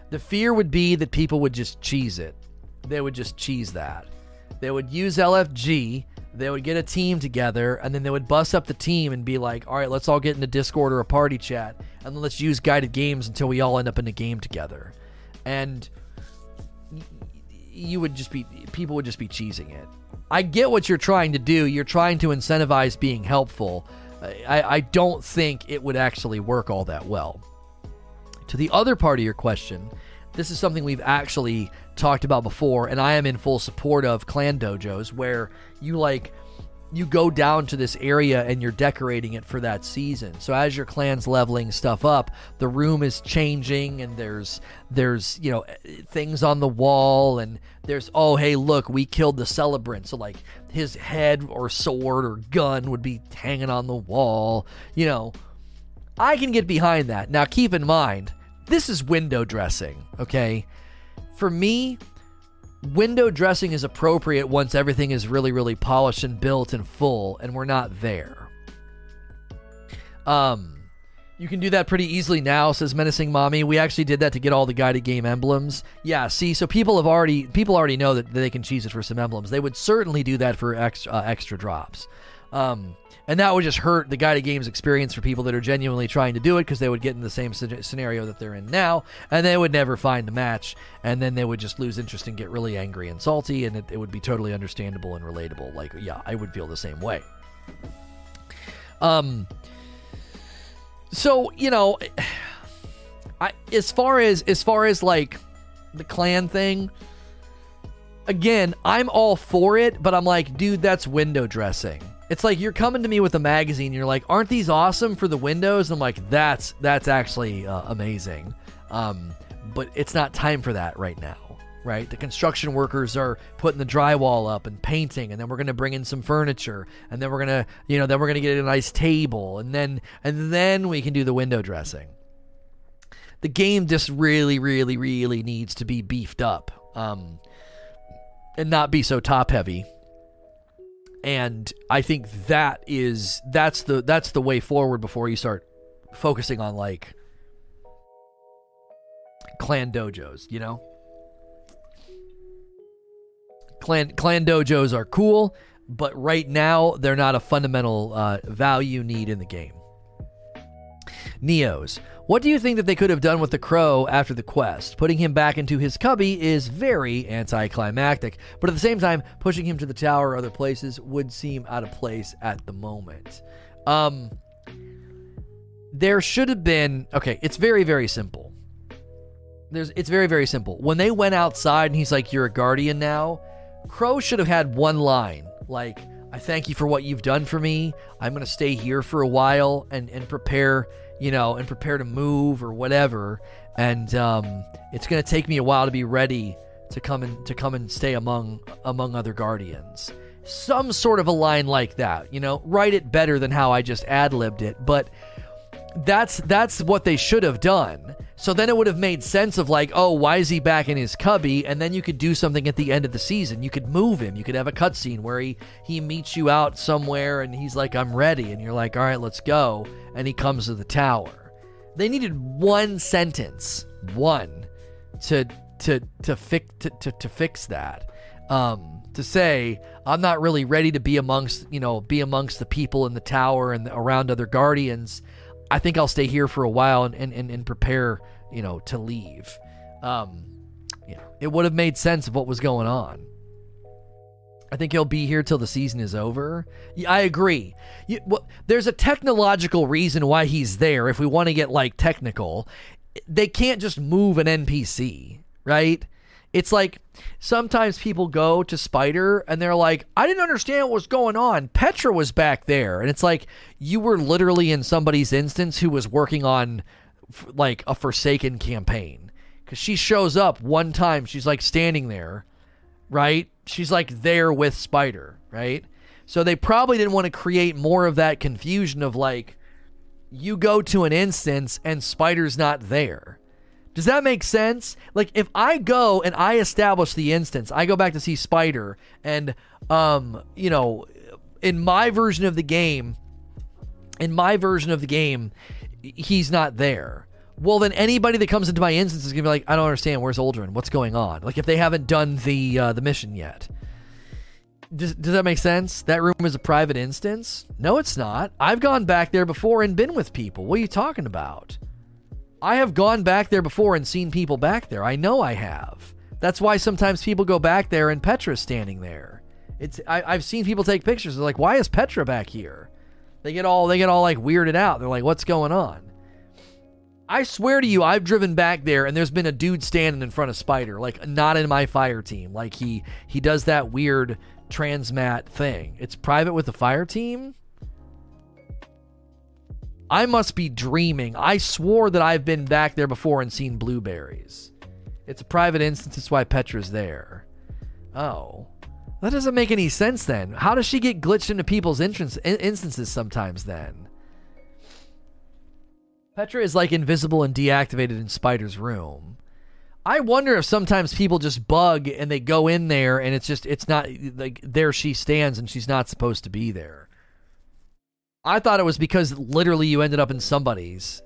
The fear would be that people would just cheese it. They would just cheese that. They would use L F G, they would get a team together, and then they would bust up the team and be like, all right, let's all get into Discord or a party chat, and then let's use guided games until we all end up in a game together. And you would just be, people would just be cheesing it. I get what you're trying to do. You're trying to incentivize being helpful. I, I don't think it would actually work all that well. To the other part of your question, this is something we've actually talked about before, and I am in full support of clan dojos where you like you go down to this area and you're decorating it for that season. So as your clan's leveling stuff up, the room is changing and there's there's you know things on the wall and there's, oh hey look, we killed the celebrant, so like his head or sword or gun would be hanging on the wall. You know, I can get behind that. Now keep in mind, this is window dressing, okay? For me, window dressing is appropriate once everything is really, really polished and built and full, and we're not there. Um, you can do that pretty easily now, says Menacing Mommy. We actually did that to get all the guided game emblems. Yeah, see, so people have already people already know that they can cheese it for some emblems. They would certainly do that for extra, uh, extra drops. Um, and that would just hurt the guided games experience for people that are genuinely trying to do it, because they would get in the same scenario that they're in now, and they would never find a match, and then they would just lose interest and get really angry and salty, and it, it would be totally understandable and relatable. Like, yeah, I would feel the same way. Um, so, you know, I, as far as, as far as like the clan thing, again, I'm all for it, but I'm like, dude, that's window dressing. It's like you're coming to me with a magazine, and you're like, aren't these awesome for the windows? And I'm like, that's that's actually uh, amazing. Um, but it's not time for that right now, right? The construction workers are putting the drywall up and painting, and then we're going to bring in some furniture, and then we're going to, you know, then we're going to get a nice table, and then and then we can do the window dressing. The game just really, really, really needs to be beefed up. Um and not be so top heavy. And I think that is that's the that's the way forward before you start focusing on like clan dojos, you know? Clan clan dojos are cool, but right now they're not a fundamental uh, value need in the game. Neos, what do you think that they could have done with the Crow after the quest? Putting him back into his cubby is very anticlimactic, but at the same time, pushing him to the tower or other places would seem out of place at the moment. Um, there should have been... Okay, it's very, very simple. There's, it's very, very simple. When they went outside and he's like, you're a guardian now, Crow should have had one line, like, I thank you for what you've done for me. I'm going to stay here for a while and, and prepare... you know, and prepare to move or whatever. and um, it's going to take me a while to be ready to come and to come and stay among among other guardians. Some sort of a line like that, you know, write it better than how I just ad-libbed it, but that's that's what they should have done. So then it would have made sense of like, oh, why is he back in his cubby? And then you could do something at the end of the season. You could move him. You could have a cutscene where he, he meets you out somewhere and he's like, I'm ready. And you're like, all right, let's go. And he comes to the tower. They needed one sentence, one, to to to fix to, to, to fix that. Um, to say, I'm not really ready to be amongst, you know, be amongst the people in the tower and around other guardians. I think I'll stay here for a while and, and, and prepare, you know, to leave. Um, you know, it would have made sense of what was going on. I think he'll be here till the season is over. Yeah, I agree. You, well, there's a technological reason why he's there. If we want to get like technical, they can't just move an N P C, right? It's like sometimes people go to Spider and they're like, I didn't understand what was going on. Petra was back there. And it's like you were literally in somebody's instance who was working on f- like a Forsaken campaign, because she shows up one time. She's like standing there, right? She's like there with Spider, right? So they probably didn't want to create more of that confusion of like you go to an instance and Spider's not there. Does that make sense? Like, if I go and I establish the instance, I go back to see Spider, and, um, you know, in my version of the game, in my version of the game, he's not there. Well, then anybody that comes into my instance is going to be like, I don't understand, where's Uldren? What's going on? Like, if they haven't done the uh, the mission yet. Does, does that make sense? That room is a private instance? No, it's not. I've gone back there before and been with people. What are you talking about? I have gone back there before and seen people back there. I know I have. That's why sometimes people go back there and Petra's standing there. It's I, I've seen people take pictures. They're like, why is Petra back here? They get all they get all like weirded out. They're like, what's going on? I swear to you, I've driven back there and there's been a dude standing in front of Spider, like not in my fire team. Like he he does that weird transmat thing. It's private with the fire team. I must be dreaming. I swore that I've been back there before and seen blueberries. It's a private instance. That's why Petra's there. Oh, that doesn't make any sense then. How does she get glitched into people's entrance in- instances sometimes then? Petra is like invisible and deactivated in Spider's room. I wonder if sometimes people just bug and they go in there and it's just, it's not like there she stands and she's not supposed to be there. I thought it was because literally you ended up in somebody's.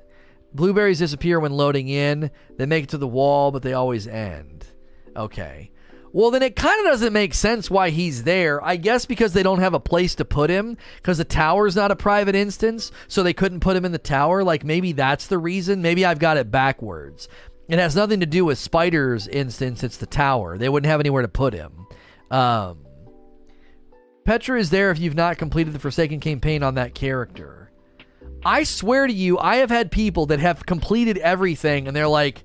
Blueberries disappear when loading in. They make it to the wall, but they always end. Okay. Well, then it kind of doesn't make sense why he's there. I guess because they don't have a place to put him, because the tower's not a private instance, so they couldn't put him in the tower. Like, maybe that's the reason. Maybe I've got it backwards. It has nothing to do with Spider's instance. It's the tower. They wouldn't have anywhere to put him. Um... Petra is there if you've not completed the Forsaken campaign on that character. I swear to you, I have had people that have completed everything and they're like,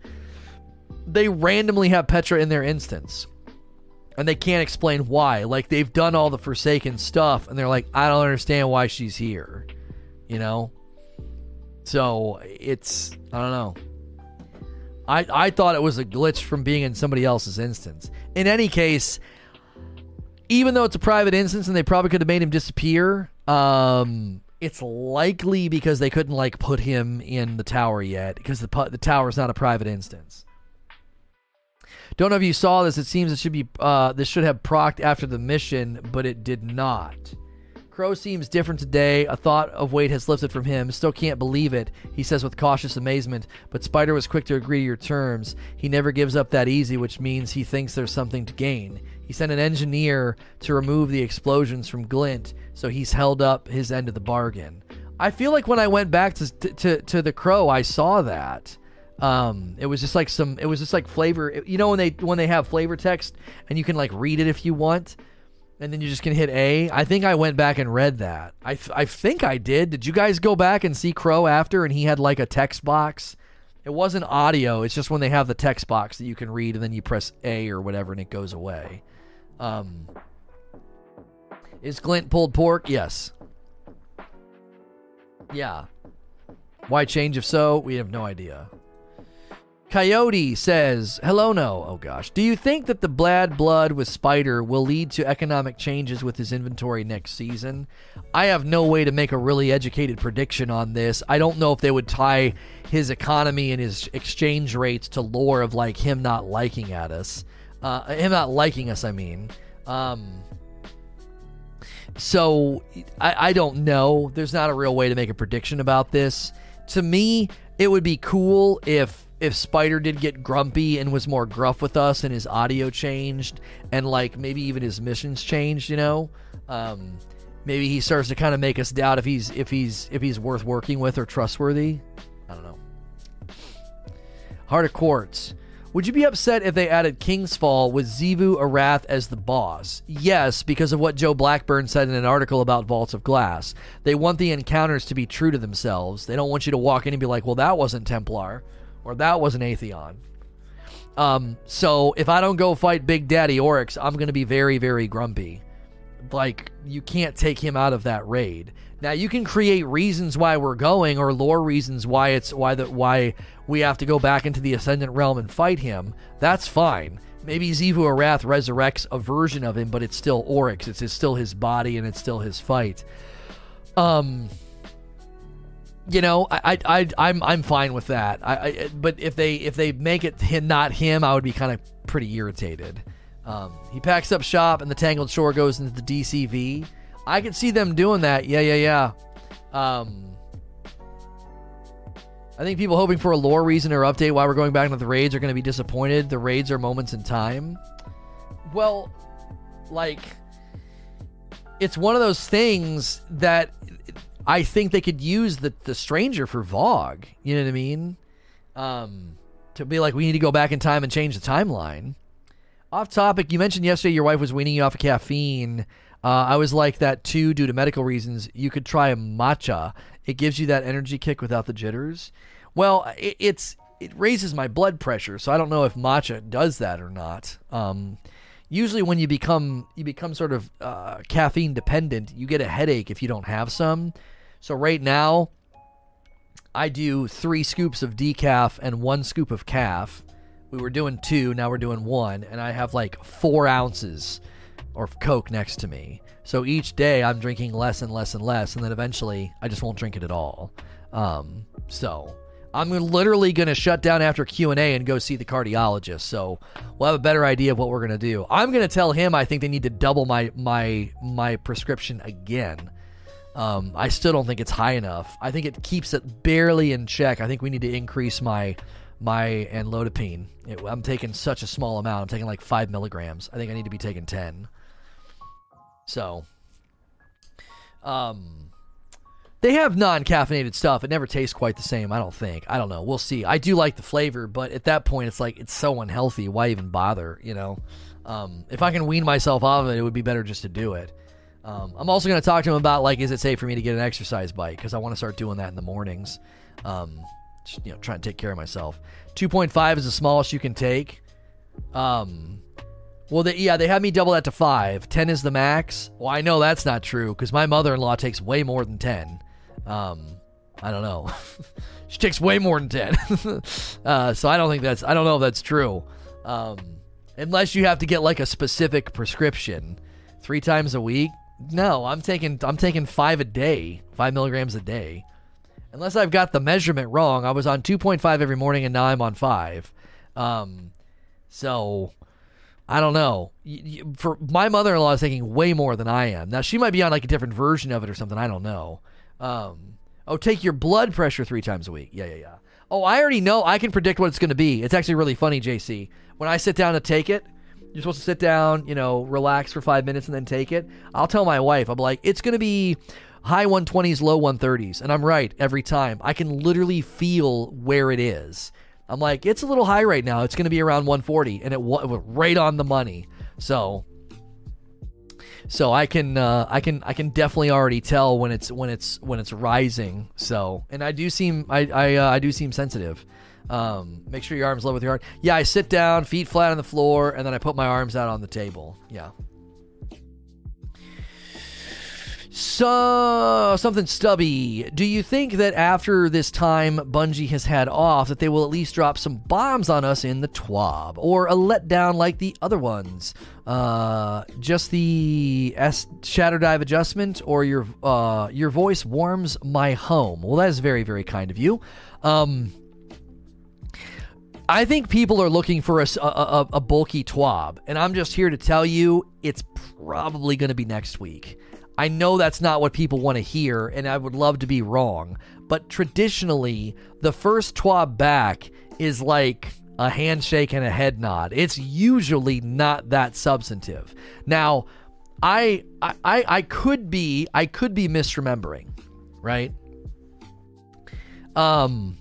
they randomly have Petra in their instance and they can't explain why. Like, they've done all the Forsaken stuff and they're like, I don't understand why she's here, you know? So it's, I don't know. I, I thought it was a glitch from being in somebody else's instance. In any case, even though it's a private instance and they probably could have made him disappear, um, it's likely because they couldn't like put him in the tower yet, because the pu- the tower is not a private instance. Don't know if you saw this. It seems it should be uh, this should have procced after the mission, but it did not. Crow seems different today. A thought of weight has lifted from him. Still can't believe it, he says with cautious amazement, but Spider was quick to agree to your terms. He never gives up that easy, which means he thinks there's something to gain. He sent an engineer to remove the explosions from Glint, so he's held up his end of the bargain. I feel like when I went back to to, to the Crow, I saw that. Um, it was just like some, it was just like flavor, you know, when they, when they have flavor text and you can like read it if you want. And then you just can hit A. I think I went back and read that. I, th- I think I did. Did you guys go back and see Crow after? And he had like a text box. It wasn't audio. It's just when they have the text box that you can read and then you press A or whatever and it goes away. Um, is Glint pulled pork? Yes. Yeah. Why change if so? We have no idea. Coyote says, hello, no. Oh, gosh. Do you think that the Bad Blood with Spider will lead to economic changes with his inventory next season? I have no way to make a really educated prediction on this. I don't know if they would tie his economy and his exchange rates to lore of, like, him not liking at us. Uh, him not liking us, I mean. Um... So, I, I don't know. There's not a real way to make a prediction about this. To me, it would be cool if if Spider did get grumpy and was more gruff with us and his audio changed and, like, maybe even his missions changed, you know? Um, maybe he starts to kind of make us doubt if he's if he's, if he's worth working with or trustworthy. I don't know. Heart of Quartz. Would you be upset if they added Kingsfall with Zivu Arath as the boss? Yes, because of what Joe Blackburn said in an article about Vaults of Glass. They want the encounters to be true to themselves. They don't want you to walk in and be like, well, that wasn't Templar, or that wasn't Atheon. Um, so if I don't go fight Big Daddy Oryx, I'm going to be very, very grumpy. Like, you can't take him out of that raid. Now, you can create reasons why we're going, or lore reasons why it's why the, why we have to go back into the Ascendant Realm and fight him. That's fine. Maybe Zivu Arath resurrects a version of him, but it's still Oryx. It's, it's still his body, and it's still his fight. Um, you know, I, I, I I'm I'm fine with that. I, I but if they if they make it him, not him, I would be kind of pretty irritated. Um, he packs up shop, and the Tangled Shore goes into the D C V. I could see them doing that. Yeah, yeah, yeah. Um, I think people hoping for a lore reason or update why we're going back into the raids are going to be disappointed. The raids are moments in time. Well, like, it's one of those things that I think they could use the, the stranger for Vogue. You know what I mean? Um, to be like, we need to go back in time and change the timeline. Off topic, you mentioned yesterday your wife was weaning you off of caffeine. Uh, I was like that too, due to medical reasons. You could try a matcha. It gives you that energy kick without the jitters. Well, it, it's it raises my blood pressure, so I don't know if matcha does that or not. Um, usually, when you become you become sort of uh, caffeine dependent, you get a headache if you don't have some. So right now, I do three scoops of decaf and one scoop of caf. We were doing two, now we're doing one, and I have like four ounces. Or Coke next to me. So each day I'm drinking less and less and less, and then eventually I just won't drink it at all. Um, so I'm literally going to shut down after Q and A and go see the cardiologist. So we'll have a better idea of what we're going to do. I'm going to tell him I think they need to double my my my prescription again. Um, I still don't think it's high enough. I think it keeps it barely in check. I think we need to increase my my amlodipine. It, I'm taking such a small amount. I'm taking like five milligrams. I think I need to be taking ten. So, um, they have non-caffeinated stuff. It never tastes quite the same, I don't think. I don't know. We'll see. I do like the flavor, but at that point, it's like, it's so unhealthy. Why even bother, you know? Um, if I can wean myself off of it, it would be better just to do it. Um, I'm also going to talk to him about, like, is it safe for me to get an exercise bike? Because I want to start doing that in the mornings. Um, just, you know, trying to take care of myself. two point five is the smallest you can take. Um... Well, they, yeah, they had me double that to five. ten is the max. Well, I know that's not true because my mother-in-law takes way more than ten. Um, I don't know. She takes way more than ten. uh, so I don't think that's, I don't know if that's true. Um, unless you have to get like a specific prescription three times a week. No, I'm taking, I'm taking five a day, five milligrams a day. Unless I've got the measurement wrong. I was on two point five every morning and now I'm on five. Um, so... I don't know. For my mother-in-law is taking way more than I am. Now, she might be on like a different version of it or something. I don't know. Um, oh, take your blood pressure three times a week. Yeah, yeah, yeah. Oh, I already know. I can predict what it's going to be. It's actually really funny, J C. When I sit down to take it, you're supposed to sit down, you know, relax for five minutes and then take it. I'll tell my wife, I'm like, it's going to be high one twenties, low one thirties. And I'm right every time. I can literally feel where it is. I'm like, it's a little high right now. It's going to be around one forty, and it was right on the money. So, so I can, uh, I can, I can definitely already tell when it's when it's when it's rising. So, and I do seem, I, I, uh, I do seem sensitive. Um, make sure your arms level with your heart. Yeah, I sit down, feet flat on the floor, and then I put my arms out on the table. Yeah. So, something stubby. Do you think that after this time Bungie has had off that they will at least drop some bombs on us in the TWAB? Or a letdown like the other ones? Uh, just the S- shadow dive adjustment or your, uh, your voice warms my home? Well, that is very, very kind of you. Um... I think people are looking for a, a, a bulky TWAB, and I'm just here to tell you it's probably going to be next week. I know that's not what people want to hear, and I would love to be wrong, but traditionally, the first TWAB back is like a handshake and a head nod. It's usually not that substantive. Now, I I, I, I could be I could be misremembering, right? Um...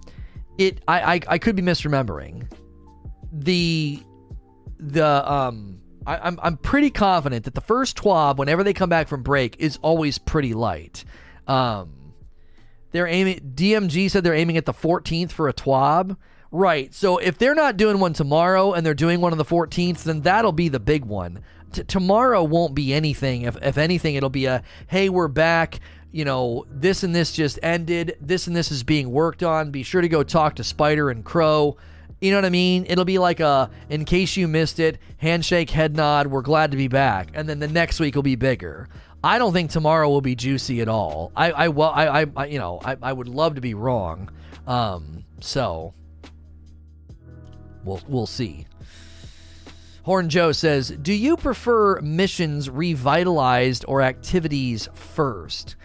It, I, I I could be misremembering. The the um I, I'm I'm pretty confident that the first TWAB, whenever they come back from break, is always pretty light. Um, they're aiming. D M G said they're aiming at the fourteenth for a TWAB, right? So if they're not doing one tomorrow and they're doing one on the fourteenth, then that'll be the big one. T- tomorrow won't be anything. If if anything, it'll be a hey, we're back. You know, this and this just ended. This and this is being worked on. Be sure to go talk to Spider and Crow. You know what I mean? It'll be like a, in case you missed it, handshake, head nod, we're glad to be back. And then the next week will be bigger. I don't think tomorrow will be juicy at all. I, I, well, I, I, you know, I, I would love to be wrong. Um, so we'll, we'll see. Horn Joe says, do you prefer missions revitalized or activities first?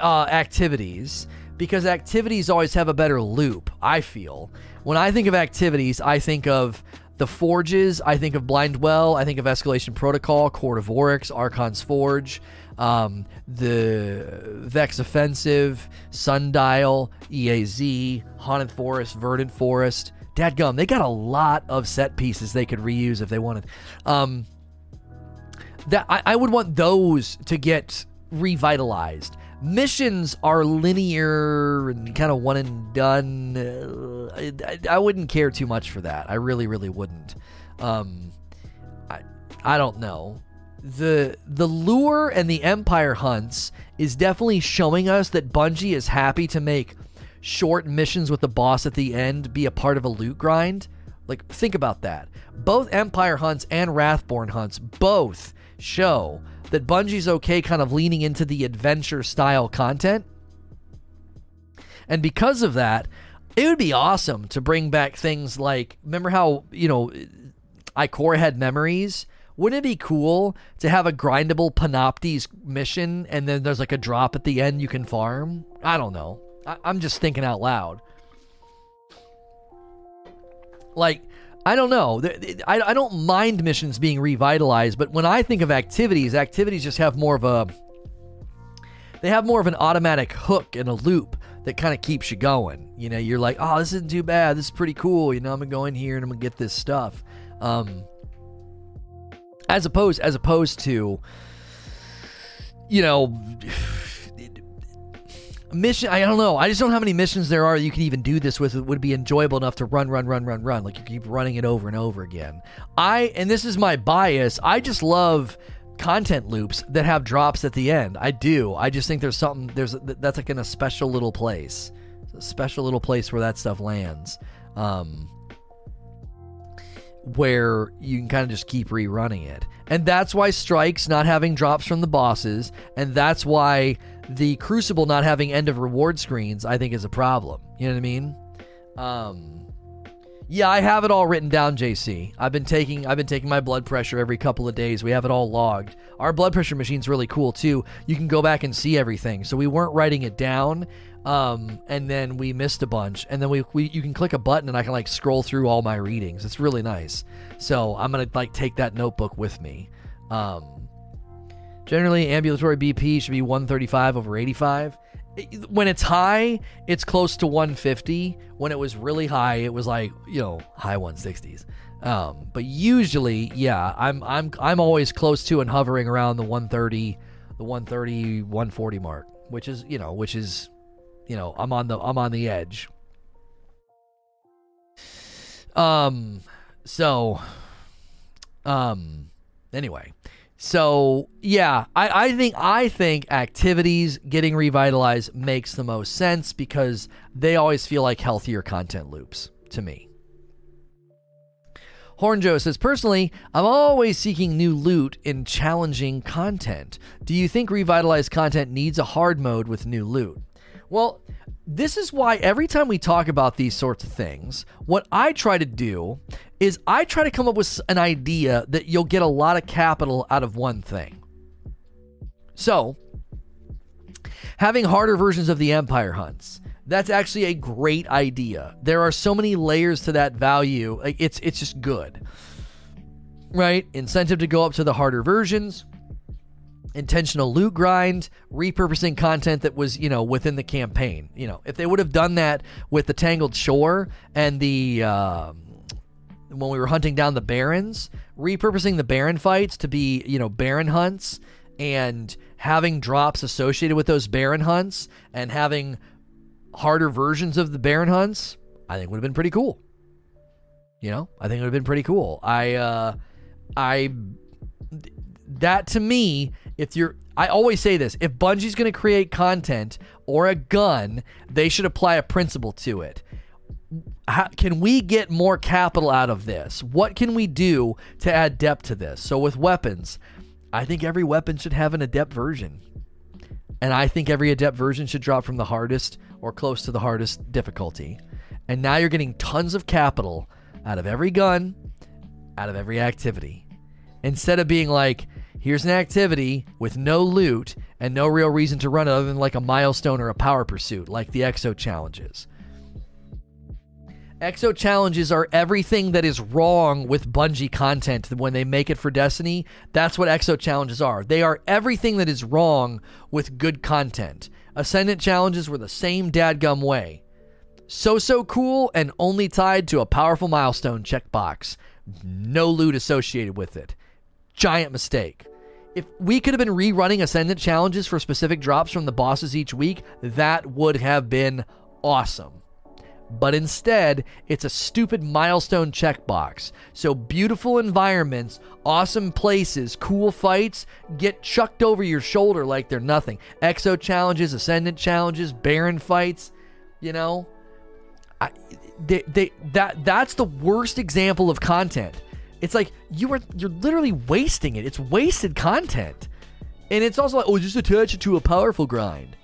Uh, activities, because activities always have a better loop, I feel. When I think of activities, I think of the Forges, I think of Blind Well, I think of Escalation Protocol, Court of Oryx, Archon's Forge, um, the Vex Offensive, Sundial, E A Z, Haunted Forest, Verdant Forest. Dadgum, they got a lot of set pieces they could reuse if they wanted. Um, that I, I would want those to get revitalized. Missions are linear and kind of one and done. Uh, I, I wouldn't care too much for that. I really, really wouldn't. Um, I, I don't know. The the lure and the Empire hunts is definitely showing us that Bungie is happy to make short missions with the boss at the end be a part of a loot grind. Like, think about that. Both Empire hunts and Wrathborn hunts both show that Bungie's okay kind of leaning into the adventure-style content. And because of that, it would be awesome to bring back things like... Remember how, you know, Ikora had memories? Wouldn't it be cool to have a grindable Panoptes mission and then there's like a drop at the end you can farm? I don't know. I- I'm just thinking out loud. Like... I don't know. I don't mind missions being revitalized, but when I think of activities, activities just have more of a... They have more of an automatic hook and a loop that kind of keeps you going. You know, you're like, oh, this isn't too bad. This is pretty cool. You know, I'm going to go in here and I'm going to get this stuff. Um, as opposed, as opposed to, you know... Mission, I don't know. I just don't know how many missions there are that you can even do this with. It would be enjoyable enough to run, run, run, run, run. Like you keep running it over and over again. I, and this is my bias, I just love content loops that have drops at the end. I do. I just think there's something, there's that's like in a special little place. It's a special little place where that stuff lands. Um, where you can kind of just keep rerunning it. And that's why Strike's not having drops from the bosses. And that's why the Crucible not having end of reward screens, I think, is a problem. You know what I mean? Um, yeah, I have it all written down, J C. I've been taking I've been taking my blood pressure every couple of days. We have it all logged. Our blood pressure machine's really cool too. You can go back and see everything. So we weren't writing it down, um, and then we missed a bunch. And then we, we you can click a button, and I can like scroll through all my readings. It's really nice. So I'm gonna like take that notebook with me. Um, Generally, ambulatory B P should be one thirty-five over eighty-five. When it's high, it's close to one fifty. When it was really high, it was like, you know, high one sixties. Um, but usually, yeah, I'm I'm I'm always close to and hovering around the one thirty, one forty mark, which is, you know, which is, you know, I'm on the I'm on the edge. Um, so, um, anyway. So yeah, I, I think I think activities getting revitalized makes the most sense because they always feel like healthier content loops to me. Hornjo says, personally, I'm always seeking new loot in challenging content. Do you think revitalized content needs a hard mode with new loot? Well, this is why every time we talk about these sorts of things, what I try to do is I try to come up with an idea that you'll get a lot of capital out of one thing. So, having harder versions of the Empire hunts, that's actually a great idea. There are so many layers to that value. It's, it's just good, right? Incentive to go up to the harder versions, intentional loot grind, repurposing content that was, you know, within the campaign. You know, if they would have done that with the Tangled Shore and the, um, when we were hunting down the Barons, repurposing the Baron fights to be, you know, Baron hunts and having drops associated with those Baron hunts and having harder versions of the Baron hunts, I think would have been pretty cool. You know, I think it would have been pretty cool. I, uh, I, that to me, if you're, I always say this, if Bungie's going to create content or a gun, they should apply a principle to it. How can we get more capital out of this? What can we do to add depth to this? So with weapons, I think every weapon should have an adept version. And I think every adept version should drop from the hardest or close to the hardest difficulty. And now you're getting tons of capital out of every gun, out of every activity. Instead of being like, here's an activity with no loot and no real reason to run it other than like a milestone or a power pursuit, like the Exo Challenges. Exo Challenges are everything that is wrong with Bungie content when they make it for Destiny. That's what Exo Challenges are. They are everything that is wrong with good content. Ascendant Challenges were the same dadgum way. So, so cool and only tied to a powerful milestone checkbox. No loot associated with it. Giant mistake. If we could have been rerunning Ascendant Challenges for specific drops from the bosses each week, that would have been awesome. But instead, it's a stupid milestone checkbox. So beautiful environments, awesome places, cool fights get chucked over your shoulder like they're nothing. Exo Challenges, Ascendant Challenges, Baron fights, you know, I, they, they, that that's the worst example of content. It's like you are you're literally wasting it. It's wasted content, and it's also like, oh, just attach it to a powerful grind.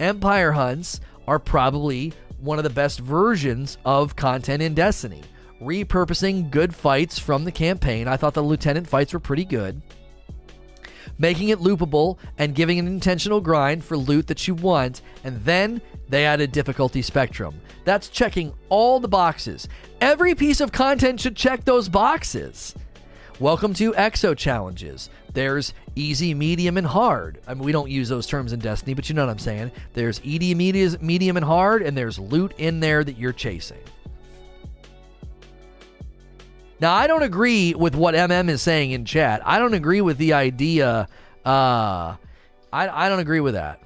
Empire hunts are probably one of the best versions of content in Destiny. Repurposing good fights from the campaign. I thought the lieutenant fights were pretty good. Making it loopable and giving an intentional grind for loot that you want, and then they added difficulty spectrum. That's checking all the boxes. Every piece of content should check those boxes. Welcome to Exo Challenges. There's easy, medium, and hard. I mean, we don't use those terms in Destiny, but you know what I'm saying. There's E D, medium, and hard, and there's loot in there that you're chasing. Now, I don't agree with what M M is saying in chat. I don't agree with the idea. Uh, I, I don't agree with that.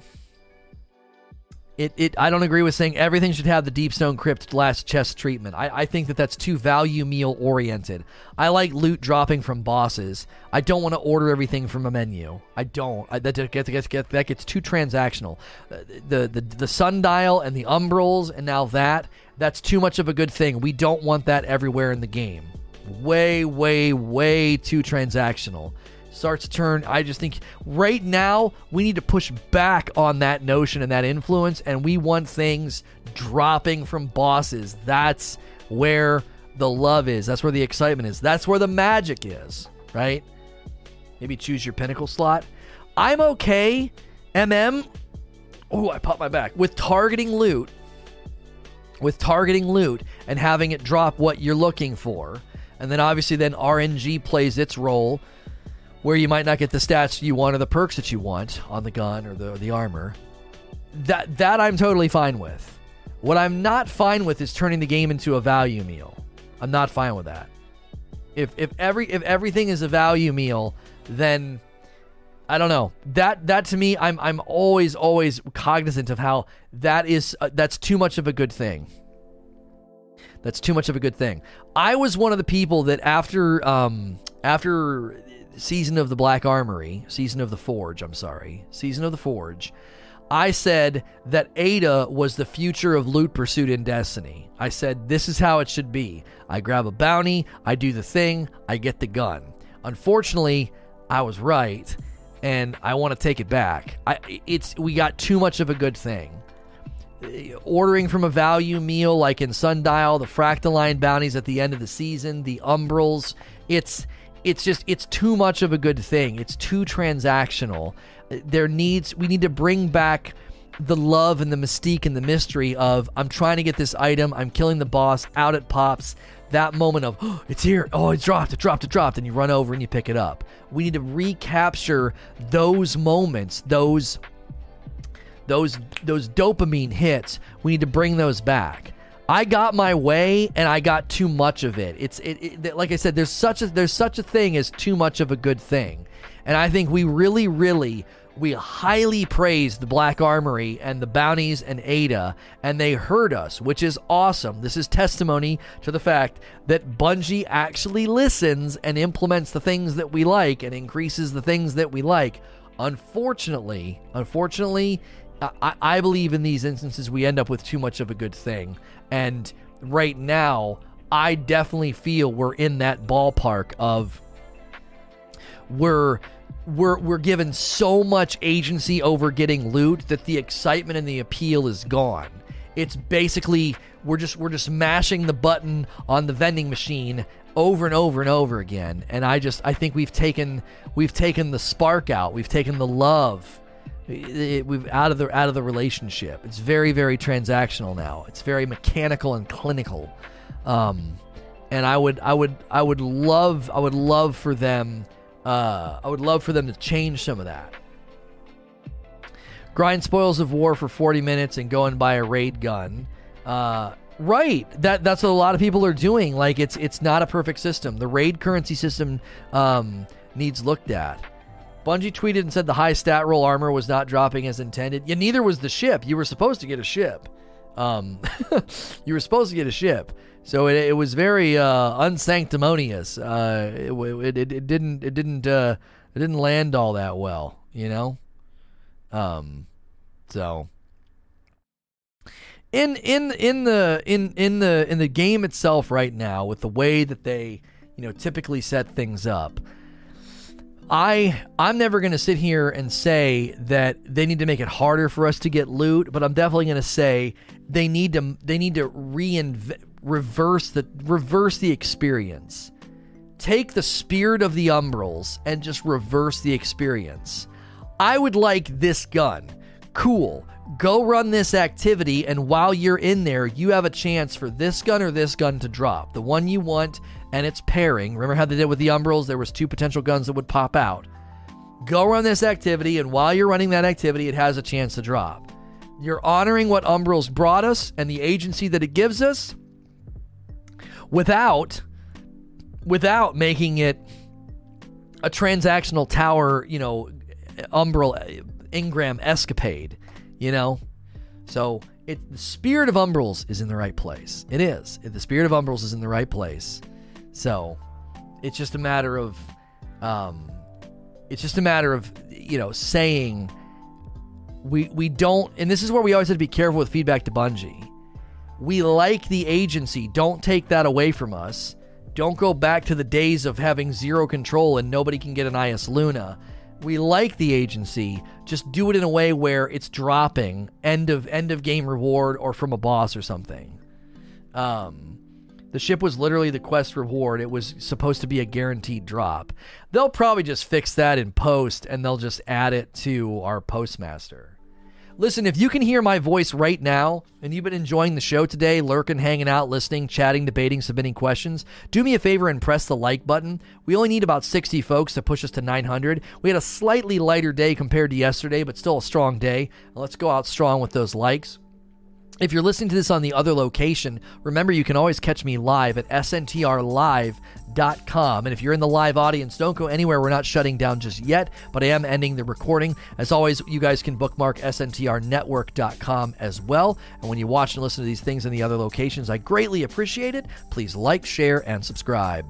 It, it, I don't agree with saying everything should have the Deepstone Crypt last chest treatment. I, I think that that's too value meal oriented. I like loot dropping from bosses. I don't want to order everything from a menu. I don't. I, that, gets, gets, gets, that gets too transactional. The, the, the Sundial and the Umbrals and now that, that's too much of a good thing. We don't want that everywhere in the game. Way, way, way too transactional. Starts to turn. I just think right now we need to push back on that notion and that influence, and we want things dropping from bosses. That's where the love is. That's where the excitement is. That's where the magic is, right? Maybe choose your pinnacle slot. I'm okay, M M. Oh, I popped my back. With targeting loot, with targeting loot and having it drop what you're looking for. And then obviously then R N G plays its role, where you might not get the stats you want or the perks that you want on the gun or the, or the armor. That that I'm totally fine with. What I'm not fine with is turning the game into a value meal. I'm not fine with that. If if every if everything is a value meal, then I don't know. That that to me, I'm I'm always always cognizant of how that is. Uh, that's too much of a good thing. That's too much of a good thing. I was one of the people that after um after. Season of the Black Armory, Season of the Forge, I'm sorry, Season of the Forge, I said that Ada was the future of loot pursuit in Destiny. I said, this is how it should be. I grab a bounty, I do the thing, I get the gun. Unfortunately, I was right, and I want to take it back. I, it's we got too much of a good thing. Ordering from a value meal like in Sundial, the Fractaline bounties at the end of the season, the Umbrals, it's it's just it's too much of a good thing. It's too transactional. There needs we need to bring back the love and the mystique and the mystery of, I'm trying to get this item, I'm killing the boss, out it pops. That moment of, oh, it's here, oh, it dropped, it dropped, it dropped, and you run over and you pick it up. We need to recapture those moments, those those those dopamine hits. We need to bring those back. I got my way, and I got too much of it. It's it, it like I said, there's such a there's such a thing as too much of a good thing, and I think we really, really. We highly praised the Black Armory and the bounties and Ada, and they heard us, which is awesome. This is testimony to the fact that Bungie actually listens and implements the things that we like and increases the things that we like. Unfortunately, unfortunately, I, I believe in these instances we end up with too much of a good thing. And right now, I definitely feel we're in that ballpark of we're... We're we're given so much agency over getting loot that the excitement and the appeal is gone. It's basically we're just we're just mashing the button on the vending machine over and over and over again. And I just I think we've taken we've taken the spark out. We've taken the love. It, it, we've out of the out of the relationship. It's very, very transactional now. It's very mechanical and clinical. Um, and I would I would I would love I would love for them. Uh, I would love for them to change some of that. Grind spoils of war for forty minutes and go and buy a raid gun. Uh, right, that that's what a lot of people are doing. Like it's it's not a perfect system. The raid currency system um, needs looked at. Bungie tweeted and said the high stat roll armor was not dropping as intended. Yeah, neither was the ship. You were supposed to get a ship. Um, you were supposed to get a ship. So it, it was very uh, unsanctimonious. Uh, it, it, it, it didn't it didn't uh, it didn't land all that well, you know. Um, so in in in the in in the in the game itself right now, with the way that they you know typically set things up, I I'm never going to sit here and say that they need to make it harder for us to get loot, but I'm definitely going to say they need to they need to reinvent. Reverse the reverse the experience. Take the spirit of the Umbrals and just reverse the experience. I would like this gun. Cool. Go run this activity, and while you're in there, you have a chance for this gun or this gun to drop. The one you want, and it's pairing. Remember how they did with the Umbrals? There was two potential guns that would pop out. Go run this activity, and while you're running that activity, it has a chance to drop. You're honoring what Umbrals brought us and the agency that it gives us, without without making it a transactional tower, you know, Umbral, Ingram escapade, you know? So it, the spirit of Umbrals is in the right place. It is. The spirit of Umbrals is in the right place. So it's just a matter of, um, it's just a matter of, you know, saying we, we don't, and this is where we always have to be careful with feedback to Bungie. We like the agency. Don't take that away from us. Don't go back to the days of having zero control and nobody can get an I S Luna. We like the agency. Just do it in a way where it's dropping end of end of game reward or from a boss or something. Um, the ship was literally the quest reward. It was supposed to be a guaranteed drop. They'll probably just fix that in post and they'll just add it to our postmaster. Listen, if you can hear my voice right now and you've been enjoying the show today, lurking, hanging out, listening, chatting, debating, submitting questions, do me a favor and press the like button. We only need about sixty folks to push us to nine hundred. We had a slightly lighter day compared to yesterday, but still a strong day. Let's go out strong with those likes. If you're listening to this on the other location, remember you can always catch me live at S N T R Live dot com. And if you're in the live audience, don't go anywhere. We're not shutting down just yet, but I am ending the recording. As always, you guys can bookmark S N T R network dot com as well. And when you watch and listen to these things in the other locations, I greatly appreciate it. Please like, share, and subscribe.